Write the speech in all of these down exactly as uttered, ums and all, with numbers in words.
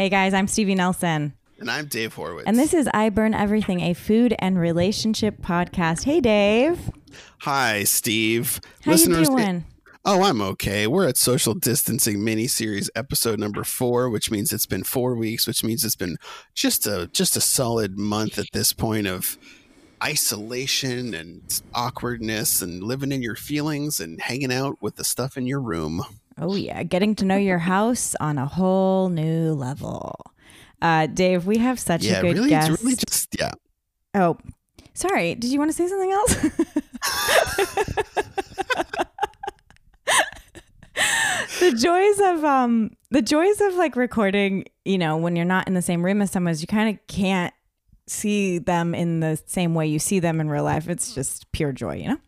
Hey guys, I'm Stevie Nelson. And I'm Dave Horwitz. And this is I Burn Everything, a food and relationship podcast. Hey, Dave. Hi, Steve. How Listeners, you doing? Oh, I'm okay. We're at Social Distancing mini-series episode number four, which means it's been four weeks, which means it's been just a just a solid month at this point of isolation and awkwardness and living in your feelings and hanging out with the stuff in your room. Oh, yeah. Getting to know your house on a whole new level. Uh, Dave, we have such yeah, a good really, guest. It's really just, yeah. Oh, sorry. Did you want to say something else? the joys of um, the joys of like recording, you know, when you're not in the same room as someone, is you kind of can't see them in the same way you see them in real life. It's just pure joy, you know.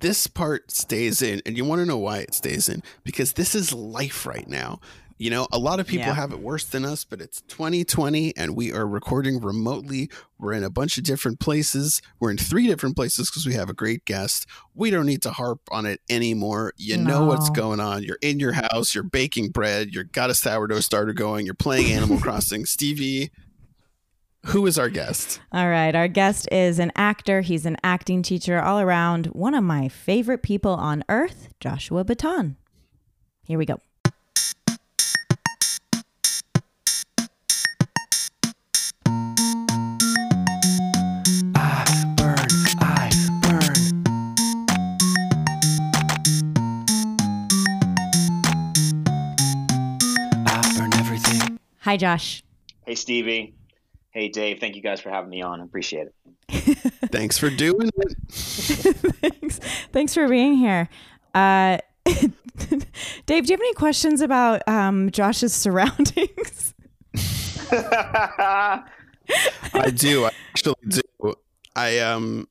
This part stays in, and you want to know why it stays in, because this is life right now. You know, a lot of people yeah. have it worse than us, but it's twenty twenty and we are recording remotely. We're in a bunch of different places. We're in three different places because we have a great guest. We don't need to harp on it anymore. You no. know what's going on. You're in your house. You're baking bread. You've got a sourdough starter going. You're playing Animal Crossing. Stevie, who is our guest? All right. Our guest is an actor. He's an acting teacher all around. One of my favorite people on earth, Joshua Bitton. Here we go. Hi, Josh. Hey, Stevie. Hey, Dave. Thank you guys for having me on. I appreciate it. Thanks for doing it. Thanks. Thanks for being here. Uh, Dave, do you have any questions about um, Josh's surroundings? I do. I actually do. I, um,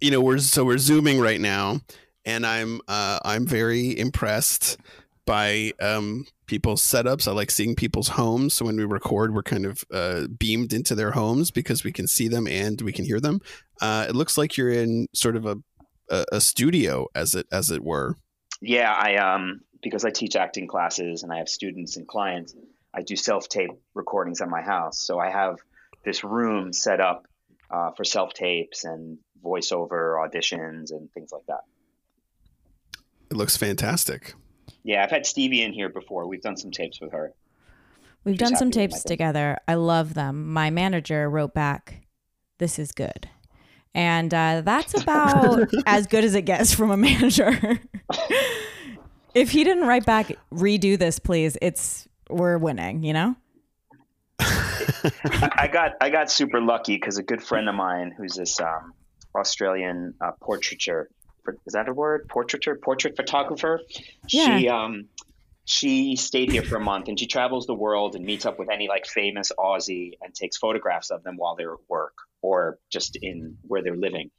you know, we're so we're Zooming right now, and I'm uh, I'm very impressed by um people's setups. I like seeing people's homes, so when we record we're kind of uh beamed into their homes because we can see them and we can hear them. Uh it looks like you're in sort of a a, a studio as it as it were. Yeah, I um because I teach acting classes and I have students and clients, I do self-tape recordings at my house, so I have this room set up uh for self-tapes and voiceover auditions and things like that. It looks fantastic. Yeah, I've had Stevie in here before. We've done some tapes with her. We've She's done some tapes together. I love them. My manager wrote back, "This is good." And uh, that's about as good as it gets from a manager. If he didn't write back, "Redo this, please," it's we're winning, you know? I got I got super lucky because a good friend of mine who's this um, Australian uh, portraiture, is that a word? Portraiture, portrait photographer. Yeah. She um, she stayed here for a month, and she travels the world and meets up with any like famous Aussie and takes photographs of them while they're at work or just in where they're living.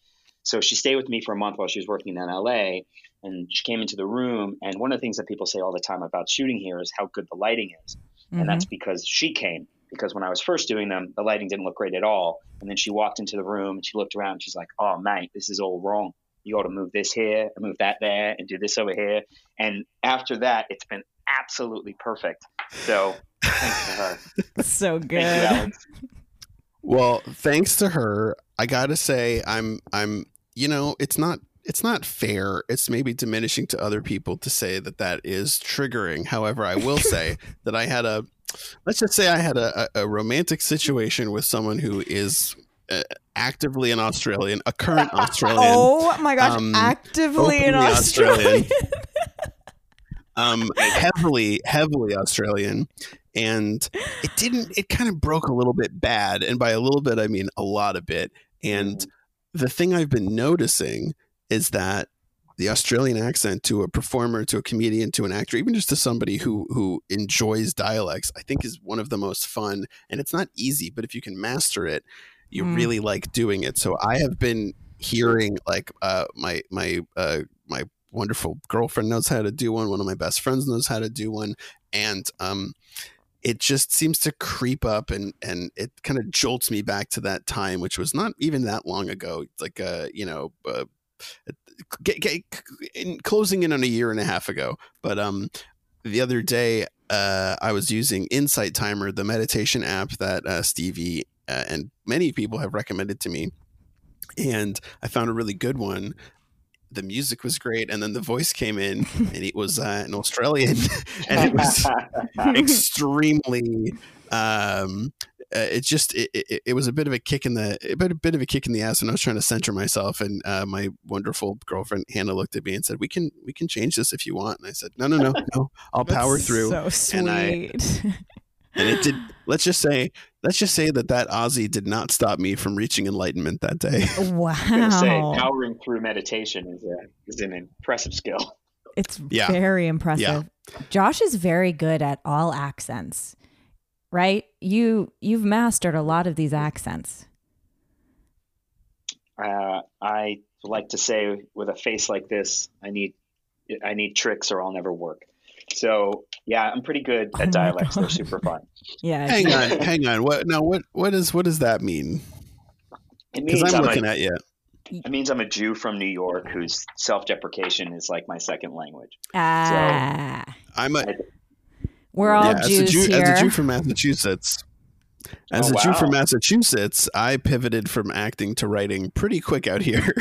So she stayed with me for a month while she was working in L A, and she came into the room. And one of the things that people say all the time about shooting here is how good the lighting is. Mm-hmm. And that's because she came, because when I was first doing them, the lighting didn't look great at all. And then she walked into the room and she looked around and she's like, "Oh, mate, this is all wrong. You ought to move this here and move that there and do this over here." And after that, it's been absolutely perfect. So thanks to her. So good. Thank you, Alex. Well, thanks to her. I got to say, I'm, I'm, you know, it's not, it's not fair. It's maybe diminishing to other people to say that that is triggering. However, I will say that I had a, let's just say I had a, a romantic situation with someone who is uh, actively an Australian, a current Australian. Oh my gosh, um, actively an Australian. Australian. um, heavily, heavily Australian. And it didn't, it kind of broke a little bit bad. And by a little bit, I mean a lot of bit. And the thing I've been noticing is that the Australian accent to a performer, to a comedian, to an actor, even just to somebody who who enjoys dialects, I think is one of the most fun. And it's not easy, but if you can master it, you really like doing it. So I have been hearing like uh, my my uh, my wonderful girlfriend knows how to do one. One of my best friends knows how to do one. And um, it just seems to creep up and, and it kind of jolts me back to that time, which was not even that long ago. It's like, uh, you know, uh, get, get in, closing in on a year and a half ago. But um, the other day uh, I was using Insight Timer, the meditation app that uh, Stevie uh, and many people have recommended to me. And I found a really good one. The music was great, and then the voice came in, and it was uh, an Australian, and it was extremely. Um, uh, it just it, it, it was a bit of a kick in the a bit, a bit of a kick in the ass when I was trying to center myself, and uh, my wonderful girlfriend Hannah looked at me and said, "We can we can change this if you want," and I said, "No, no, no, no, I'll power through." So sweet. And I, and it did. Let's just say, let's just say that that Aussie did not stop me from reaching enlightenment that day. Wow! I was gonna say, powering through meditation is a, is an impressive skill. It's yeah. very impressive. Yeah. Josh is very good at all accents, right? You you've mastered a lot of these accents. Uh, I like to say, with a face like this, I need I need tricks or I'll never work. So yeah, I'm pretty good at oh dialects. They're super fun. Yeah. Hang on, hang on. What now? What what is what does that mean? It means I'm, I'm looking a, at you. It means I'm a Jew from New York whose self-deprecation is like my second language. Ah. So, I'm a. We're all yeah, Jews as a Jew, here. As a Jew from Massachusetts. As oh, a Jew wow. from Massachusetts, I pivoted from acting to writing pretty quick out here.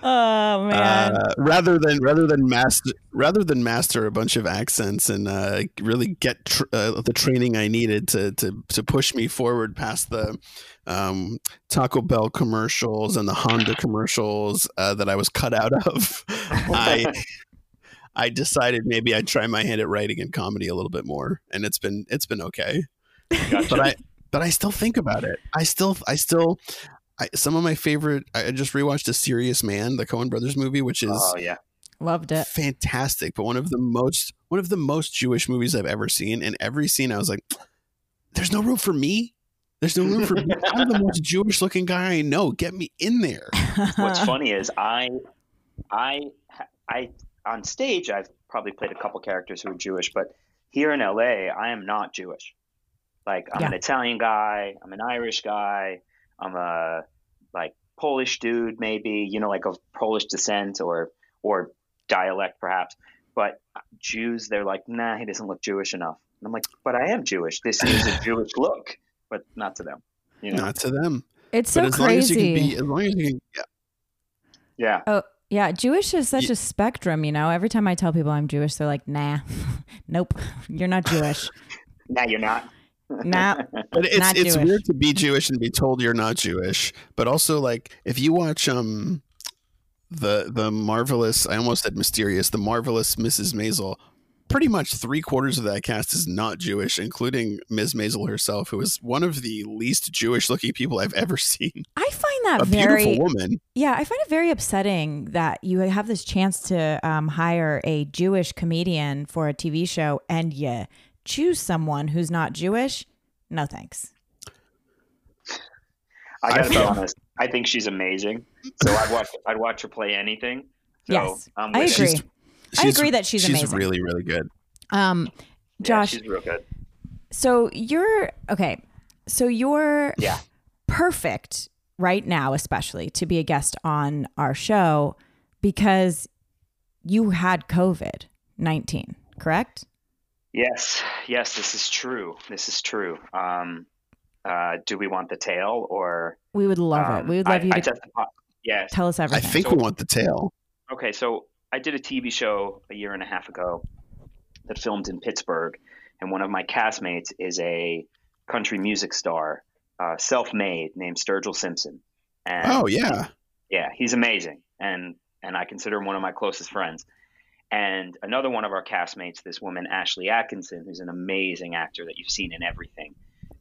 Oh man! Uh, rather than rather than master rather than master a bunch of accents and uh, really get tr uh, the training I needed to to to push me forward past the um, Taco Bell commercials and the Honda commercials uh, that I was cut out of, I I decided maybe I'd try my hand at writing and comedy a little bit more, and it's been it's been okay. Gotcha. But I but I still think about it. I still I still. I, some of my favorite, I just rewatched A Serious Man, the Coen Brothers movie, which is oh, yeah. loved it, fantastic. But one of the most, one of the most Jewish movies I've ever seen. And every scene, I was like, "There's no room for me. There's no room for me. I'm the most Jewish looking guy I know. Get me in there." What's funny is I, I, I on stage, I've probably played a couple characters who are Jewish, but here in L A, I am not Jewish. Like I'm yeah. an Italian guy. I'm an Irish guy. I'm a like Polish dude, maybe, you know, like of Polish descent or or dialect, perhaps. But Jews, they're like, nah, he doesn't look Jewish enough. And I'm like, but I am Jewish. This is a Jewish look, but not to them. You know? Not to them. It's so but as crazy. Long as you can be, as long as you can, yeah. yeah. Oh yeah, Jewish is such yeah. a spectrum. You know, every time I tell people I'm Jewish, they're like, nah, nope, you're not Jewish. Nah, you're not. Nah, but it's not it's Jewish. Weird to be Jewish and be told you're not Jewish. But also, like, if you watch um the the marvelous, I almost said mysterious, the Marvelous Missus Maisel, pretty much three quarters of that cast is not Jewish, including Miz Maisel herself, who is one of the least Jewish looking people I've ever seen. I find that a very beautiful woman. Yeah, I find it very upsetting that you have this chance to um, hire a Jewish comedian for a T V show, and yeah. choose someone who's not Jewish? No thanks. I gotta be honest. I think she's amazing. So I'd watch. I'd watch her play anything. So yes, I'm I agree. She's, she's, I agree that she's, she's amazing. She's really, really good. Um, Josh, yeah, she's real good. So you're okay. So you're yeah. perfect right now, especially to be a guest on our show because you had COVID nineteen, correct? Yes. Yes, this is true. This is true. Um, uh, do we want the tale or? We would love um, it. We would love I, you I to testify. Yes. Tell us everything. I think so, we want the tale. Okay. So I did a T V show a year and a half ago that filmed in Pittsburgh. And one of my castmates is a country music star, uh, self-made, named Sturgill Simpson. And oh, yeah. He, yeah. He's amazing. And, and I consider him one of my closest friends. And another one of our castmates, this woman, Ashley Atkinson, who's an amazing actor that you've seen in everything.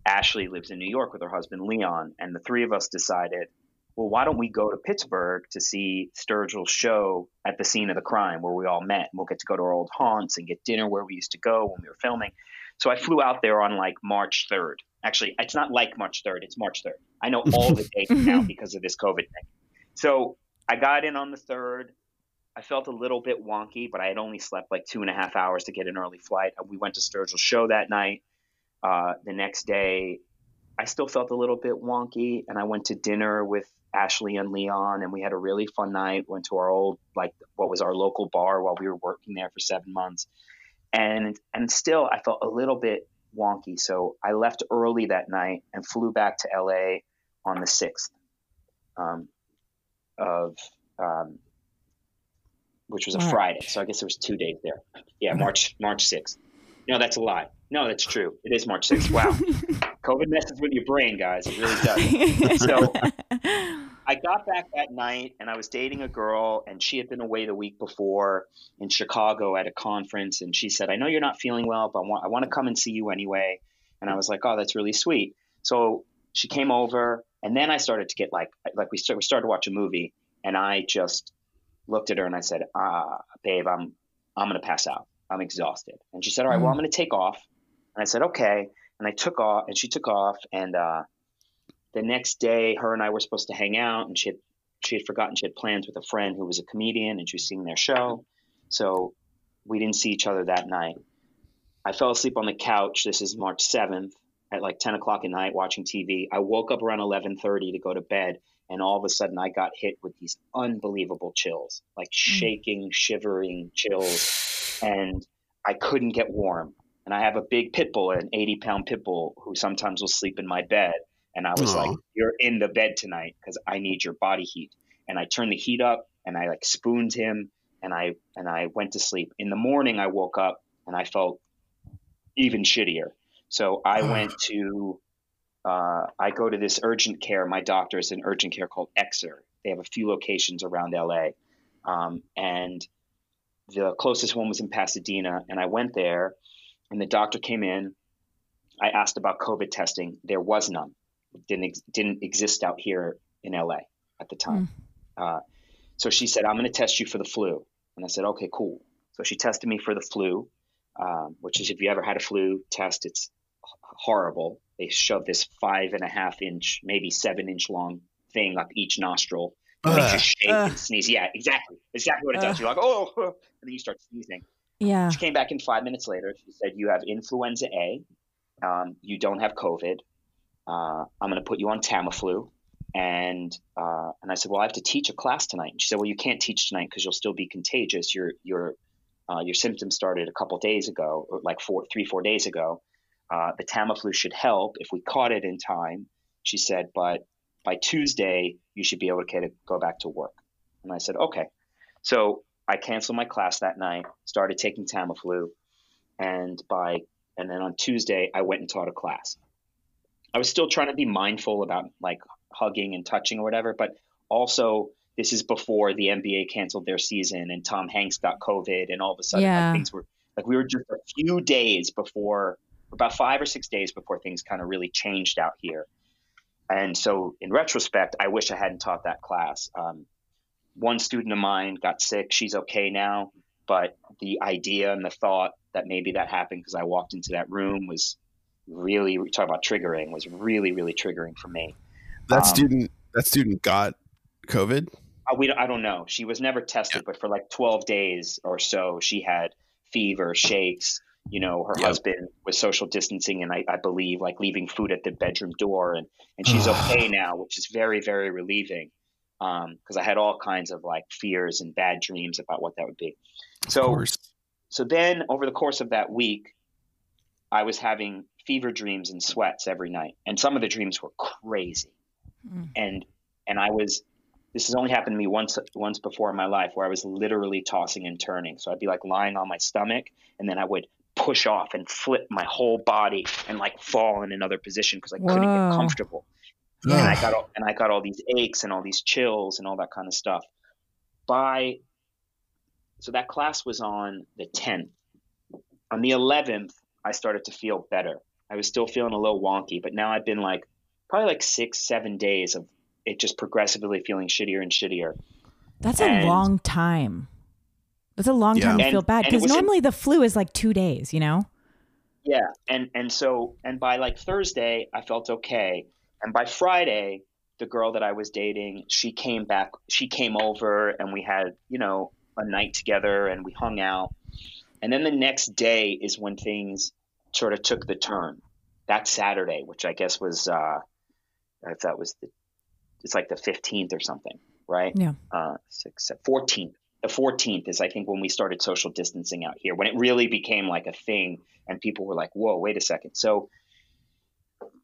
Ashley lives in New York with her husband, Leon. And the three of us decided, well, why don't we go to Pittsburgh to see Sturgill's show at the scene of the crime where we all met? And we'll get to go to our old haunts and get dinner where we used to go when we were filming. So I flew out there on like March third. Actually, it's not like March third. It's March third. I know all the dates now because of this COVID thing. So I got in on the third. I felt a little bit wonky, but I had only slept like two and a half hours to get an early flight. We went to Sturgill's show that night. Uh, the next day, I still felt a little bit wonky, and I went to dinner with Ashley and Leon, and we had a really fun night. Went to our old, like, what was our local bar while we were working there for seven months. And and still, I felt a little bit wonky. So I left early that night and flew back to L A on the sixth um, of, um, which was a March. Friday. So I guess there was two days there. Yeah, March March sixth. No, that's a lie. No, that's true. It is March sixth. Wow. COVID messes with your brain, guys. It really does. So I got back that night, and I was dating a girl, and she had been away the week before in Chicago at a conference. And she said, I know you're not feeling well, but I want, I want to come and see you anyway. And I was like, oh, that's really sweet. So she came over, and then I started to get like, like we, start, we started to watch a movie, and I just looked at her and I said, ah, babe, I'm, I'm going to pass out. I'm exhausted. And she said, all right, well, I'm going to take off. And I said, okay. And I took off, and she took off. And uh, the next day, her and I were supposed to hang out, and she had, she had forgotten she had plans with a friend who was a comedian, and she was seeing their show. So we didn't see each other that night. I fell asleep on the couch. This is March seventh at like ten o'clock at night watching T V. I woke up around eleven thirty to go to bed, and all of a sudden I got hit with these unbelievable chills, like shaking, shivering chills. And I couldn't get warm. And I have a big pit bull, an eighty pound pit bull, who sometimes will sleep in my bed. And I was Aww. Like, you're in the bed tonight because I need your body heat. And I turned the heat up, and I like spooned him, and I, and I went to sleep. In the morning, I woke up and I felt even shittier. So I went to, uh, I go to this urgent care. My doctor is an urgent care called Exer. They have a few locations around L A. Um, and the closest one was in Pasadena, and I went there, and the doctor came in. I asked about COVID testing. There was none. It didn't ex- didn't exist out here in L A at the time. Mm. Uh, so she said, I'm going to test you for the flu. And I said, okay, cool. So she tested me for the flu, um, which is, if you ever had a flu test, it's horrible. They shove this five and a half inch, maybe seven inch long thing up each nostril. Makes you shake uh, and sneeze. Yeah, exactly. Exactly what it does. Uh, You're like, oh, and then you start sneezing. Yeah. She came back in five minutes later. She said, you have influenza A. Um, you don't have COVID. Uh, I'm going to put you on Tamiflu. And uh, and I said, well, I have to teach a class tonight. And she said, well, you can't teach tonight because you'll still be contagious. Your your uh, your symptoms started a couple days ago, or like four, three, four days ago. Uh, the Tamiflu should help if we caught it in time. She said, but by Tuesday, you should be able to go back to work. And I said, okay. So I canceled my class that night, started taking Tamiflu. And by, and then on Tuesday, I went and taught a class. I was still trying to be mindful about like hugging and touching or whatever, but also this is before the N B A canceled their season and Tom Hanks got COVID. And all of a sudden yeah. like, things were like, we were just a few days before, about five or six days before things kind of really changed out here. And so in retrospect, I wish I hadn't taught that class. Um, one student of mine got sick. She's okay now. But the idea and the thought that maybe that happened because I walked into that room was really, talk about triggering, was really, really triggering for me. That um, student that student got COVID? I, we, I don't know. She was never tested, but for like twelve days or so, she had fever, shakes. You know, her yep. husband was social distancing and I, I believe like leaving food at the bedroom door, and, and she's okay now, which is very, very relieving because um, I had all kinds of like fears and bad dreams about what that would be. So, so then over the course of that week, I was having fever dreams and sweats every night. And some of the dreams were crazy. Mm. And, and I was, this has only happened to me once once before in my life, where I was literally tossing and turning. So I'd be like lying on my stomach, and then I would push off and flip my whole body and like fall in another position because I Whoa. Couldn't get comfortable. Yeah. And I got all, and I got all these aches and all these chills and all that kind of stuff. By so that class was on the tenth. On the eleventh, I started to feel better. I was still feeling a little wonky, but now I've been like probably like six, seven days of it just progressively feeling shittier and shittier. That's and, a long time. It's a long yeah. time to and, feel bad because normally in, the flu is like two days, you know? Yeah. And and so, and by like Thursday, I felt okay. And by Friday, the girl that I was dating, she came back, she came over, and we had, you know, a night together and we hung out. And then the next day is when things sort of took the turn. That Saturday, which I guess was, uh, if that was the it's like the fifteenth or something, right? Yeah. Uh, six, seven, fourteenth. The fourteenth is, I think, when we started social distancing out here, when it really became like a thing and people were like, whoa, wait a second. So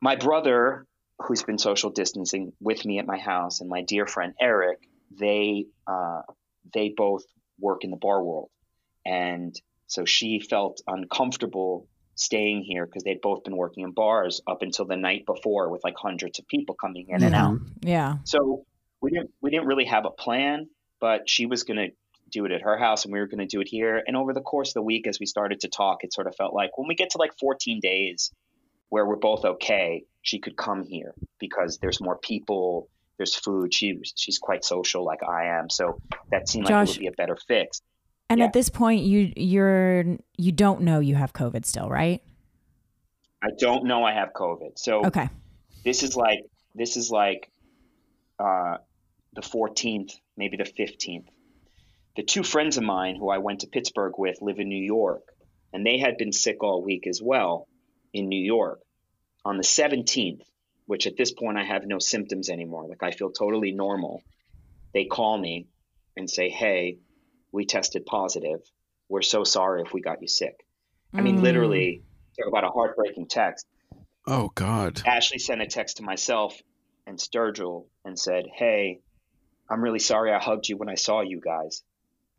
my brother, who's been social distancing with me at my house, and my dear friend, Eric, they, uh, they both work in the bar world. And so she felt uncomfortable staying here because they'd both been working in bars up until the night before with like hundreds of people coming in yeah. and out. Yeah. So we didn't, we didn't really have a plan, but she was going to do it at her house and we were going to do it here. And over the course of the week, as we started to talk, it sort of felt like when we get to like fourteen days where we're both okay, she could come here because there's more people, there's food. She she's quite social like I am. So that seemed Josh, like it would be a better fix. And yeah. at this point, you you're you don't know you have COVID still, right? I don't know I have COVID. So okay. this is like this is like uh, the fourteenth, maybe the fifteenth. The two friends of mine who I went to Pittsburgh with live in New York, and they had been sick all week as well in New York. On the seventeenth, which at this point I have no symptoms anymore, like I feel totally normal, they call me and say, hey, we tested positive. We're so sorry if we got you sick. Mm. I mean, literally, talk about a heartbreaking text. Oh, God. Ashley sent a text to myself and Sturgill and said, hey, I'm really sorry I hugged you when I saw you guys.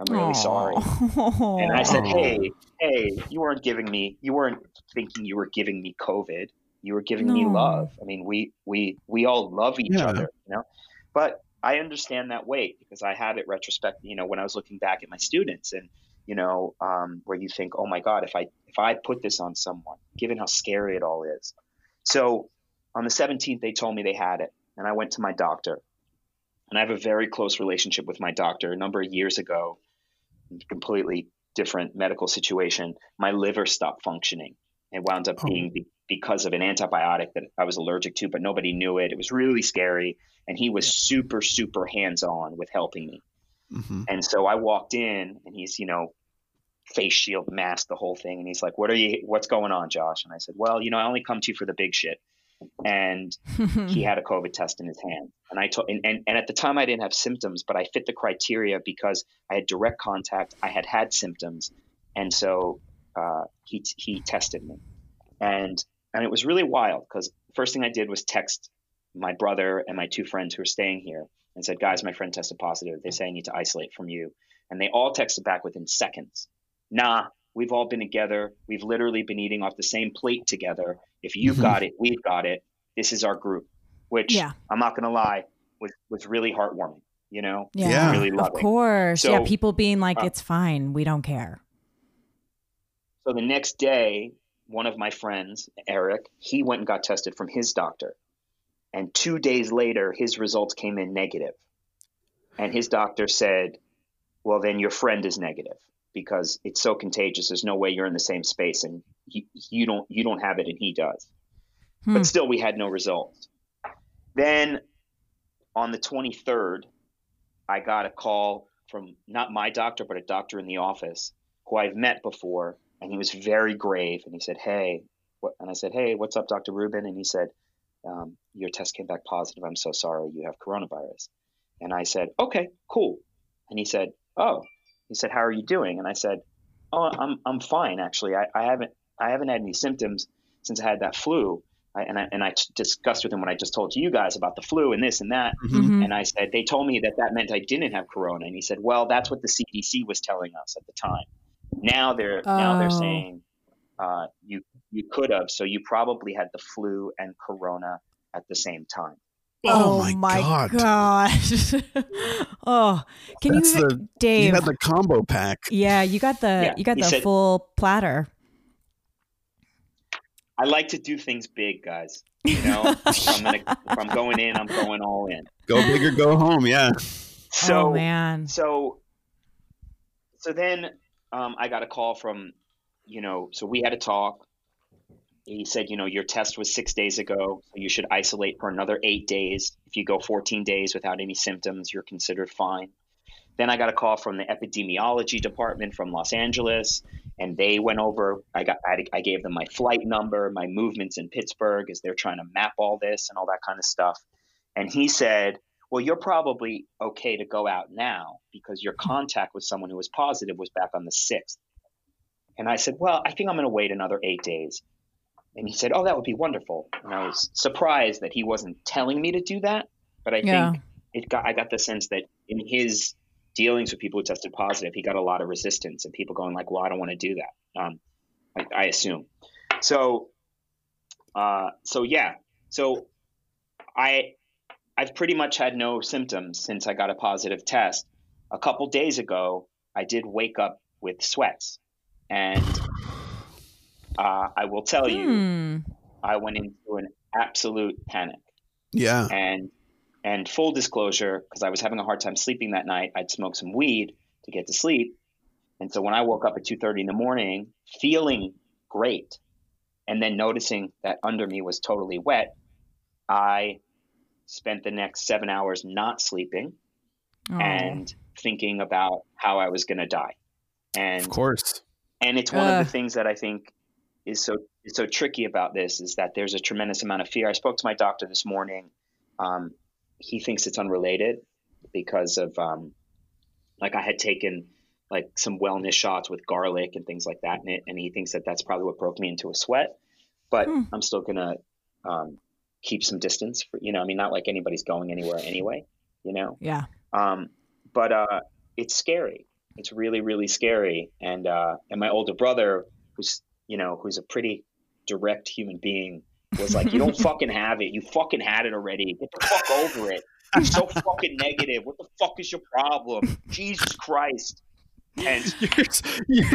I'm really Aww. sorry. And I said, hey, hey, you weren't giving me, you weren't thinking you were giving me COVID. You were giving no. me love. I mean, we we we all love each yeah. other, you know. But I understand that weight because I had it retrospect, you know, when I was looking back at my students and, you know, um, where you think, oh my God, if I if I put this on someone, given how scary it all is. So on the seventeenth, they told me they had it, and I went to my doctor. And I have a very close relationship with my doctor. A number of years ago, completely different medical situation, my liver stopped functioning. It wound up being be- because of an antibiotic that I was allergic to, but nobody knew it. It was really scary. And he was super, super hands-on with helping me. Mm-hmm. And so I walked in and he's, you know, face shield, mask, the whole thing. And he's like, what are you, what's going on, Josh? And I said, well, you know, I only come to you for the big shit. And he had a COVID test in his hand. And I told, and, and, and at the time I didn't have symptoms, but I fit the criteria because I had direct contact. I had had symptoms. And so Uh, he he tested me, and and it was really wild because first thing I did was text my brother and my two friends who are staying here and said, guys, my friend tested positive. They say I need to isolate from you, and they all texted back within seconds. Nah, we've all been together. We've literally been eating off the same plate together. If you've mm-hmm. got it, we've got it. This is our group, which yeah. I'm not gonna lie was was really heartwarming. You know, yeah, yeah. Really loving. Of course, so, yeah. People being like, uh, it's fine, we don't care. So the next day, one of my friends, Eric, he went and got tested from his doctor. And two days later, his results came in negative. And his doctor said, well, then your friend is negative because it's so contagious. There's no way you're in the same space and he, you don't you don't have it and he does. Hmm. But still, we had no results. Then on the twenty-third, I got a call from not my doctor, but a doctor in the office who I've met before. And he was very grave. And he said, hey, what? And I said, hey, what's up, Doctor Rubin? And he said, um, your test came back positive. I'm so sorry. You have coronavirus. And I said, okay, cool. And he said, oh, he said, how are you doing? And I said, oh, I'm I'm fine. Actually, I, I haven't I haven't had any symptoms since I had that flu. I, and I, and I discussed with him what I just told you guys about the flu and this and that. Mm-hmm. And I said, they told me that that meant I didn't have corona. And he said, well, that's what the C D C was telling us at the time. Now they're oh. now they're saying uh, you you could have, so you probably had the flu and corona at the same time. Oh, oh my God! Gosh. oh, can That's you, the, Dave? You had the combo pack. Yeah, you got the yeah, you got the said, full platter. I like to do things big, guys. You know, if I'm gonna, if I'm going in, I'm going all in. Go big or go home. Yeah. So oh, man. So so then. Um, I got a call from, you know, so we had a talk. He said, you know, your test was six days ago. So you should isolate for another eight days. If you go fourteen days without any symptoms, you're considered fine. Then I got a call from the epidemiology department from Los Angeles, and they went over. I got, I, I gave them my flight number, my movements in Pittsburgh as they're trying to map all this and all that kind of stuff. And he said, well, you're probably okay to go out now because your contact with someone who was positive was back on the sixth. And I said, well, I think I'm going to wait another eight days. And he said, oh, that would be wonderful. And I was surprised that he wasn't telling me to do that. But I yeah. think it got, I got the sense that in his dealings with people who tested positive, he got a lot of resistance and people going like, well, I don't want to do that. Um, I, I assume. So, uh, so yeah. So I, I've pretty much had no symptoms since I got a positive test. A couple days ago, I did wake up with sweats. And uh, I will tell you, hmm. I went into an absolute panic. Yeah. And and full disclosure, because I was having a hard time sleeping that night, I'd smoked some weed to get to sleep. And so when I woke up at two thirty in the morning, feeling great, and then noticing that under me was totally wet, I spent the next seven hours not sleeping oh. and thinking about how I was going to die. And of course. And it's one uh. of the things that I think is so is so tricky about this is that there's a tremendous amount of fear. I spoke to my doctor this morning. Um, he thinks it's unrelated because of um, like I had taken like some wellness shots with garlic and things like that. And, it, and he thinks that that's probably what broke me into a sweat. But hmm. I'm still going to um, keep some distance. For, you know, I mean, not like anybody's going anywhere anyway, you know? Yeah. Um, but uh, it's scary. It's really, really scary. And uh, and my older brother, who's, you know, who's a pretty direct human being, was like, you don't fucking have it. You fucking had it already. Get the fuck over it. You're so fucking negative. What the fuck is your problem? Jesus Christ. And you're, you're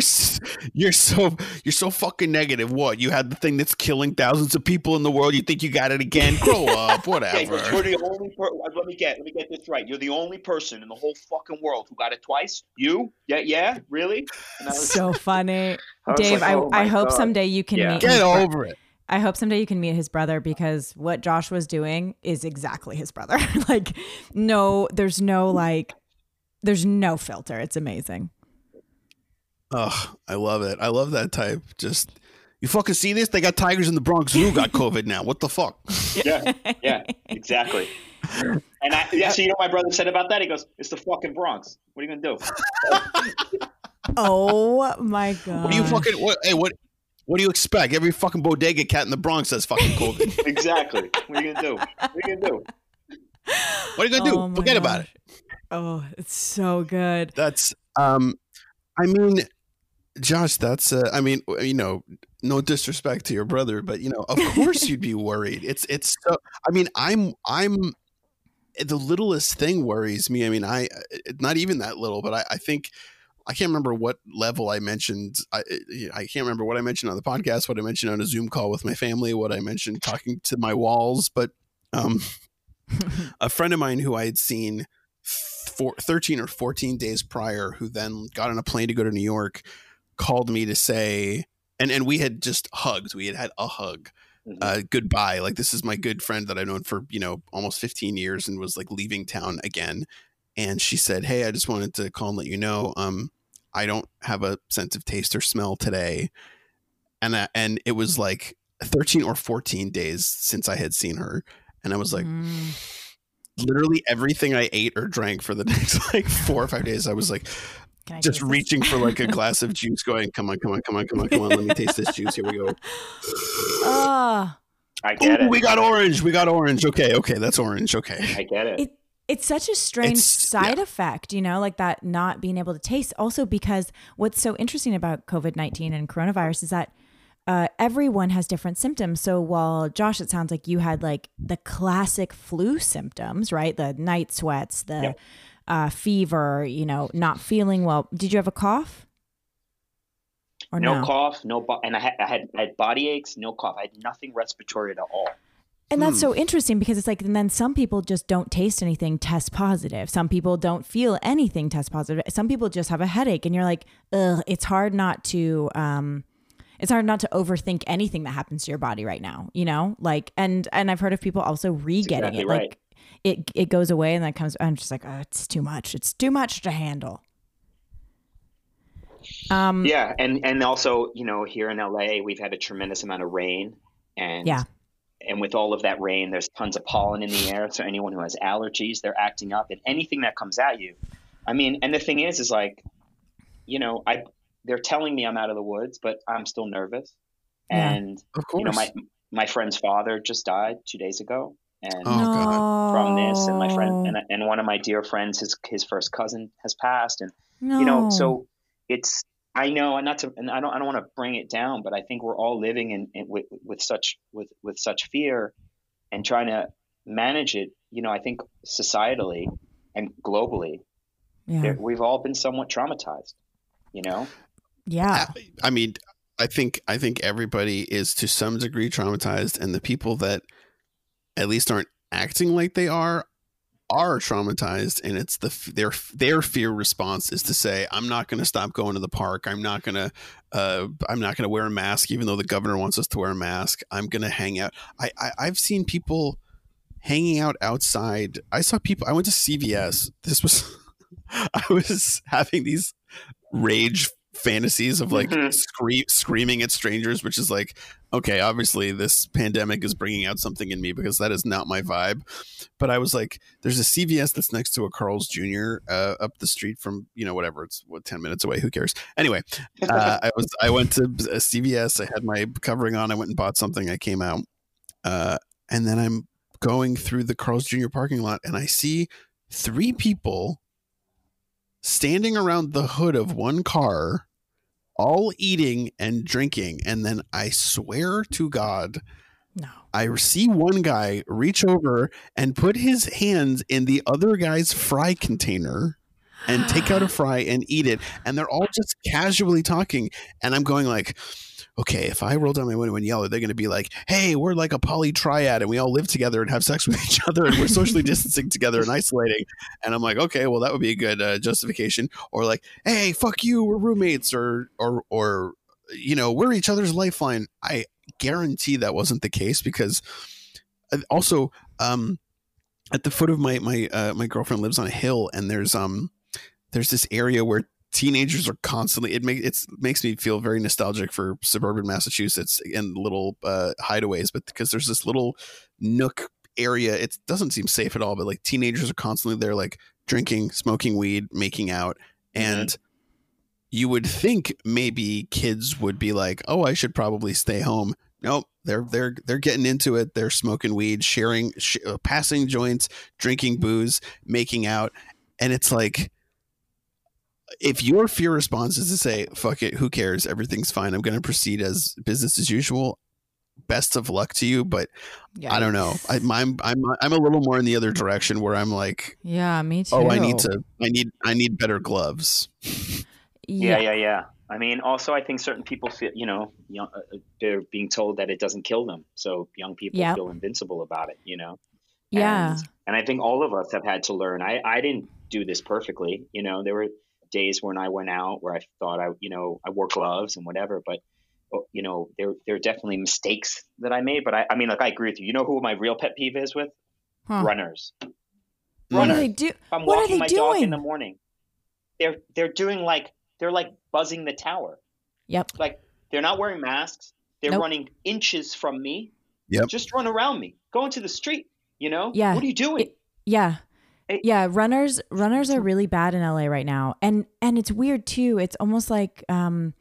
you're so you're so fucking negative. What, you had the thing that's killing thousands of people in the world? You think you got it again? Grow up, whatever. Yeah, you're the only per- let me get let me get this right. You're the only person in the whole fucking world who got it twice. You, yeah, yeah, really? And I was, so funny, I Dave. Like, oh I I hope God. someday you can yeah. meet get over brother. it. I hope someday you can meet his brother, because what Josh was doing is exactly his brother. Like, no, there's no like, there's no filter. It's amazing. Oh, I love it. I love that type. Just, you fucking see this? They got tigers in the Bronx who got COVID now. What the fuck? Yeah, yeah, exactly. And I, yeah, so you know what my brother said about that? He goes, it's the fucking Bronx. What are you going to do? Oh, my God. What do you fucking, what, hey, what, what do you expect? Every fucking bodega cat in the Bronx has fucking COVID. Exactly. What are you going to do? What are you going to do? What are you going to oh, do? Forget gosh. about it. Oh, it's so good. That's, um, I mean, Josh, that's uh, I mean, you know, no disrespect to your brother, but, you know, of course you'd be worried. It's it's so, I mean, I'm I'm the littlest thing worries me. I mean, I not even that little, but I, I think I can't remember what level I mentioned. I, I can't remember what I mentioned on the podcast, what I mentioned on a Zoom call with my family, what I mentioned talking to my walls. But um, a friend of mine who I had seen Four, thirteen or fourteen days prior, who then got on a plane to go to New York, called me to say, and, and we had just hugged. We had had a hug, mm-hmm. uh, goodbye. Like, this is my good friend that I've known for, you know, almost fifteen years, and was like leaving town again. And she said, hey, I just wanted to call and let you know, um, I don't have a sense of taste or smell today. And, I, and it was like thirteen or fourteen days since I had seen her. And I was like, mm. literally everything I ate or drank for the next like four or five days, I was like just reaching for like a glass of juice going, come on, come on, come on, come on, come on. Let me taste this juice. Here we go. Oh, I get Ooh, it. We got orange. We got orange. Okay. Okay. That's orange. Okay. I get it. it it's such a strange it's, side yeah. effect, you know, like that not being able to taste. Also, because what's so interesting about COVID nineteen and coronavirus is that Uh, everyone has different symptoms. So while Josh, it sounds like you had like the classic flu symptoms, right? The night sweats, the yep. uh, fever, you know, not feeling well. Did you have a cough? Or no, no cough, no. Bo- and I had, I had I had body aches, no cough. I had nothing respiratory at all. And that's hmm. so interesting, because it's like, and then some people just don't taste anything, test positive. Some people don't feel anything, test positive. Some people just have a headache, and you're like, ugh, it's hard not to... Um, It's hard not to overthink anything that happens to your body right now, you know, like, and, and I've heard of people also re-getting exactly it. Right. Like it, it goes away and then it comes, I'm just like, oh, it's too much. It's too much to handle. Um, yeah. And, and also, you know, here in L A, we've had a tremendous amount of rain, and yeah. And with all of that rain, there's tons of pollen in the air. So anyone who has allergies, they're acting up. And anything that comes at you, I mean, and the thing is, is like, you know, I they're telling me I'm out of the woods, but I'm still nervous. Yeah, and, of course. You know, my my friend's father just died two days ago. And oh, from this, and my friend, and, and one of my dear friends, his his first cousin has passed, and no. you know, so it's I know, and not to, and I don't, I don't want to bring it down, but I think we're all living in, in with, with such with with such fear, and trying to manage it. You know, I think societally and globally, yeah. we've all been somewhat traumatized. You know, yeah, I, I mean, I think I think everybody is to some degree traumatized, and the people that at least aren't acting like they are, are traumatized. And it's the, their, their fear response is to say, I'm not going to stop going to the park. I'm not going to, uh, I'm not going to wear a mask, even though the governor wants us to wear a mask. I'm going to hang out. I, I I've seen people hanging out outside. I saw people, I went to C V S. This was, I was having these rage fantasies of like mm-hmm. scream, screaming at strangers, which is like, okay, obviously this pandemic is bringing out something in me because that is not my vibe. But I was like, there's a C V S that's next to a Carl's Junior uh, up the street from, you know, whatever, it's what, ten minutes away, who cares? Anyway, uh, I was, I went to a C V S, I had my covering on, I went and bought something, I came out, uh, and then I'm going through the Carl's Junior parking lot and I see three people standing around the hood of one car, all eating and drinking. And then I swear to God, no. I see one guy reach over and put his hands in the other guy's fry container and take out a fry and eat it. And they're all just casually talking. And I'm going like, okay, if I roll down my window and yell, are they going to be like, hey, we're like a poly triad and we all live together and have sex with each other and we're socially distancing together and isolating. And I'm like, okay, well, that would be a good uh, justification. Or like, hey, fuck you, we're roommates, or, or, or, you know, we're each other's lifeline. I guarantee that wasn't the case, because also um, at the foot of my, my, uh, my girlfriend lives on a hill, and there's, um, there's this area where teenagers are constantly, it makes it's makes me feel very nostalgic for suburban Massachusetts and little uh hideaways, but because there's this little nook area, it doesn't seem safe at all, but like teenagers are constantly there, like drinking, smoking weed, making out, and mm-hmm. you would think maybe kids would be like, oh, I should probably stay home. Nope, they're they're they're getting into it, they're smoking weed, sharing sh- passing joints, drinking booze, making out. And it's like, if your fear response is to say, fuck it, who cares, everything's fine, I'm going to proceed as business as usual, best of luck to you. But yeah, I don't know, I, I'm, I'm, I'm a little more in the other direction where I'm like, yeah, me too. Oh, I need to, I need, I need better gloves. Yeah. Yeah. Yeah. Yeah. I mean, also I think certain people feel, you know, young, uh, they're being told that it doesn't kill them. So young people yep. feel invincible about it, you know? Yeah. And, and I think all of us have had to learn. I, I didn't do this perfectly. You know, there were days when I went out where I thought I, you know, I wore gloves and whatever, but you know, there, there are definitely mistakes that I made, but I, I mean, like, I agree with you. You know who my real pet peeve is with? Huh. Runners. What Runners. Are they do- I'm what walking are they my doing? Dog in the morning. They're, they're doing like, they're like buzzing the tower. Yep. Like they're not wearing masks. They're nope. running inches from me. Yep. Just run around me, go into the street, you know, yeah. what are you doing? It, yeah. Yeah, runners runners are really bad in L A right now. And and it's weird too. It's almost like um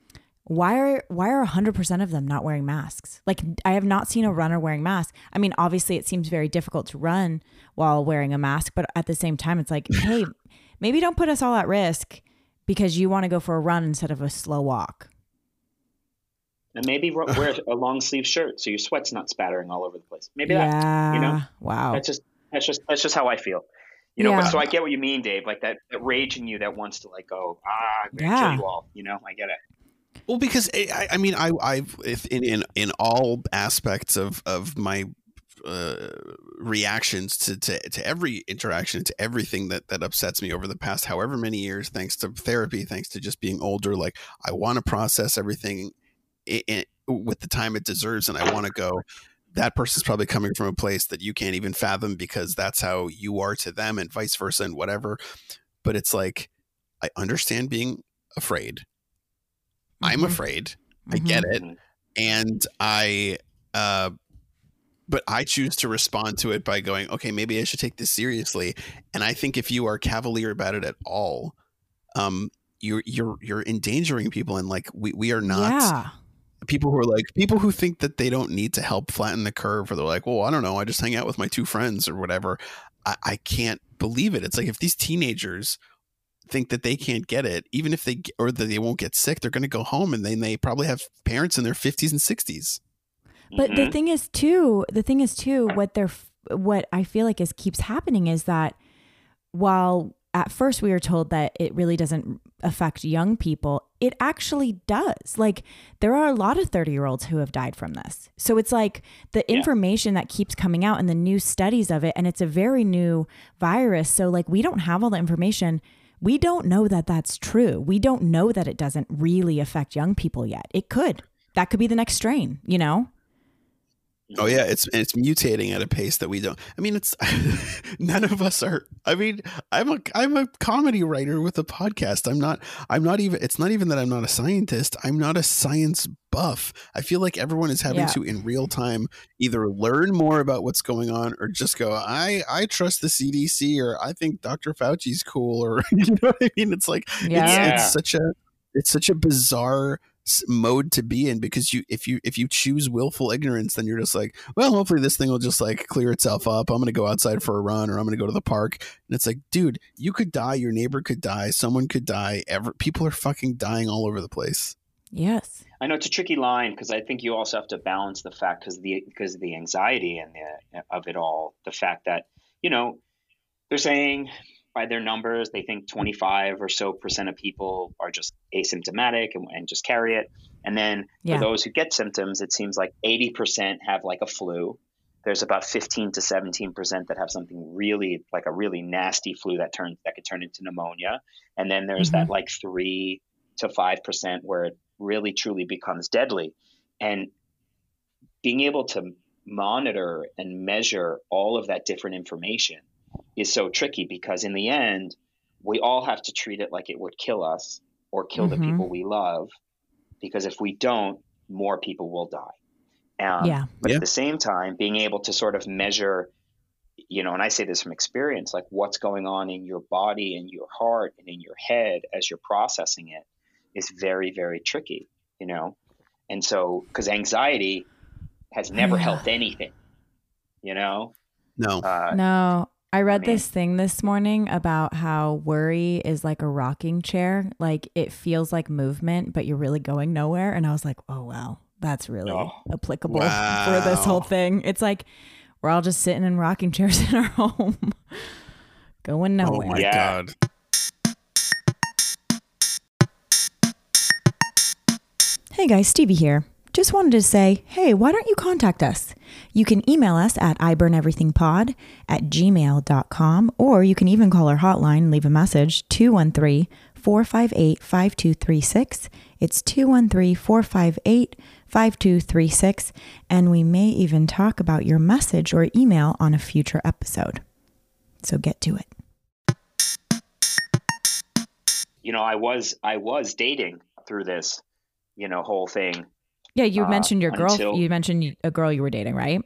why are why are one hundred percent of them not wearing masks? Like I have not seen a runner wearing masks. I mean, obviously it seems very difficult to run while wearing a mask, but at the same time it's like, hey, maybe don't put us all at risk because you want to go for a run instead of a slow walk. And maybe wear a long sleeve shirt so your sweat's not spattering all over the place. Maybe yeah. that, you know. Wow. That's just that's just that's just how I feel. You know, yeah. but so I get what you mean, Dave, like that, that rage in you that wants to like go, ah, I'm gonna yeah. kill you all, you know, I get it. Well, because I, I mean, I, I've if in, in, in all aspects of, of my uh, reactions to, to, to every interaction, to everything that, that upsets me over the past however many years, thanks to therapy, thanks to just being older, like I want to process everything in, in, with the time it deserves, and I want to go, that person's probably coming from a place that you can't even fathom because that's how you are to them, and vice versa and whatever. But it's like, I understand being afraid. Mm-hmm. I'm afraid. Mm-hmm. I get it. And I, uh, but I choose to respond to it by going, okay, maybe I should take this seriously. And I think if you are cavalier about it at all, um, you're, you're, you're endangering people. And like, we, we are not yeah. people who are like, people who think that they don't need to help flatten the curve, or they're like, well, I don't know, I just hang out with my two friends or whatever. I, I can't believe it. It's like, if these teenagers think that they can't get it, even if they, or that they won't get sick, they're going to go home and then they probably have parents in their fifties and sixties. But mm-hmm. the thing is too, the thing is too, what they're, what I feel like is keeps happening is that while at first we were told that it really doesn't affect young people, it actually does. Like, there are a lot of thirty year olds who have died from this. So it's like the yeah. information that keeps coming out and the new studies of it, and it's a very new virus. So like, we don't have all the information. We don't know that that's true. We don't know that it doesn't really affect young people yet. It could, that could be the next strain, you know? Oh yeah, it's it's mutating at a pace that we don't. I mean, it's none of us are. I mean, I'm a I'm a comedy writer with a podcast. I'm not. I'm not even. It's not even that I'm not a scientist. I'm not a science buff. I feel like everyone is having yeah. to, in real time, either learn more about what's going on or just go, I I trust the C D C, or I think Doctor Fauci's cool, or you know what I mean. It's like yeah. it's, it's such a it's such a bizarre mode to be in, because you if you if you choose willful ignorance, then you're just like, well, hopefully this thing will just like clear itself up. I'm gonna go outside for a run, or I'm gonna go to the park. And it's like, dude, you could die, your neighbor could die, someone could die. Ever people are fucking dying all over the place. Yes, I know it's a tricky line, because I think you also have to balance the fact, because the because of the anxiety and the of it all, the fact that, you know, they're saying by their numbers, they think twenty-five or so percent of people are just asymptomatic and, and just carry it. And then yeah. for those who get symptoms, it seems like eighty percent have like a flu. There's about fifteen to seventeen percent that have something really like a really nasty flu that turns that could turn into pneumonia. And then there's mm-hmm. that like three to five percent where it really truly becomes deadly. And being able to monitor and measure all of that different information is so tricky, because in the end, we all have to treat it like it would kill us or kill mm-hmm. the people we love, because if we don't, more people will die. Um, yeah. But yeah. at the same time, being able to sort of measure, you know, and I say this from experience, like what's going on in your body and your heart and in your head as you're processing it is very, very tricky, you know? And so, because anxiety has never yeah. helped anything, you know? No. Uh, no. I read I mean, this thing this morning about how worry is like a rocking chair. Like it feels like movement, but you're really going nowhere. And I was like, oh, wow, that's really oh, applicable wow. for this whole thing. It's like we're all just sitting in rocking chairs in our home, going nowhere. Oh, my yeah. God. Hey, guys, Stevie here. Just wanted to say, hey, why don't you contact us? You can email us at i burn everything pod at gmail dot com, or you can even call our hotline and leave a message, two one three, four five eight, five two three six. It's two one three, four five eight, five two three six, and we may even talk about your message or email on a future episode. So get to it. You know, I was I was dating through this, you know, whole thing. Yeah, you mentioned your uh, girl. Until, you mentioned a girl you were dating, right?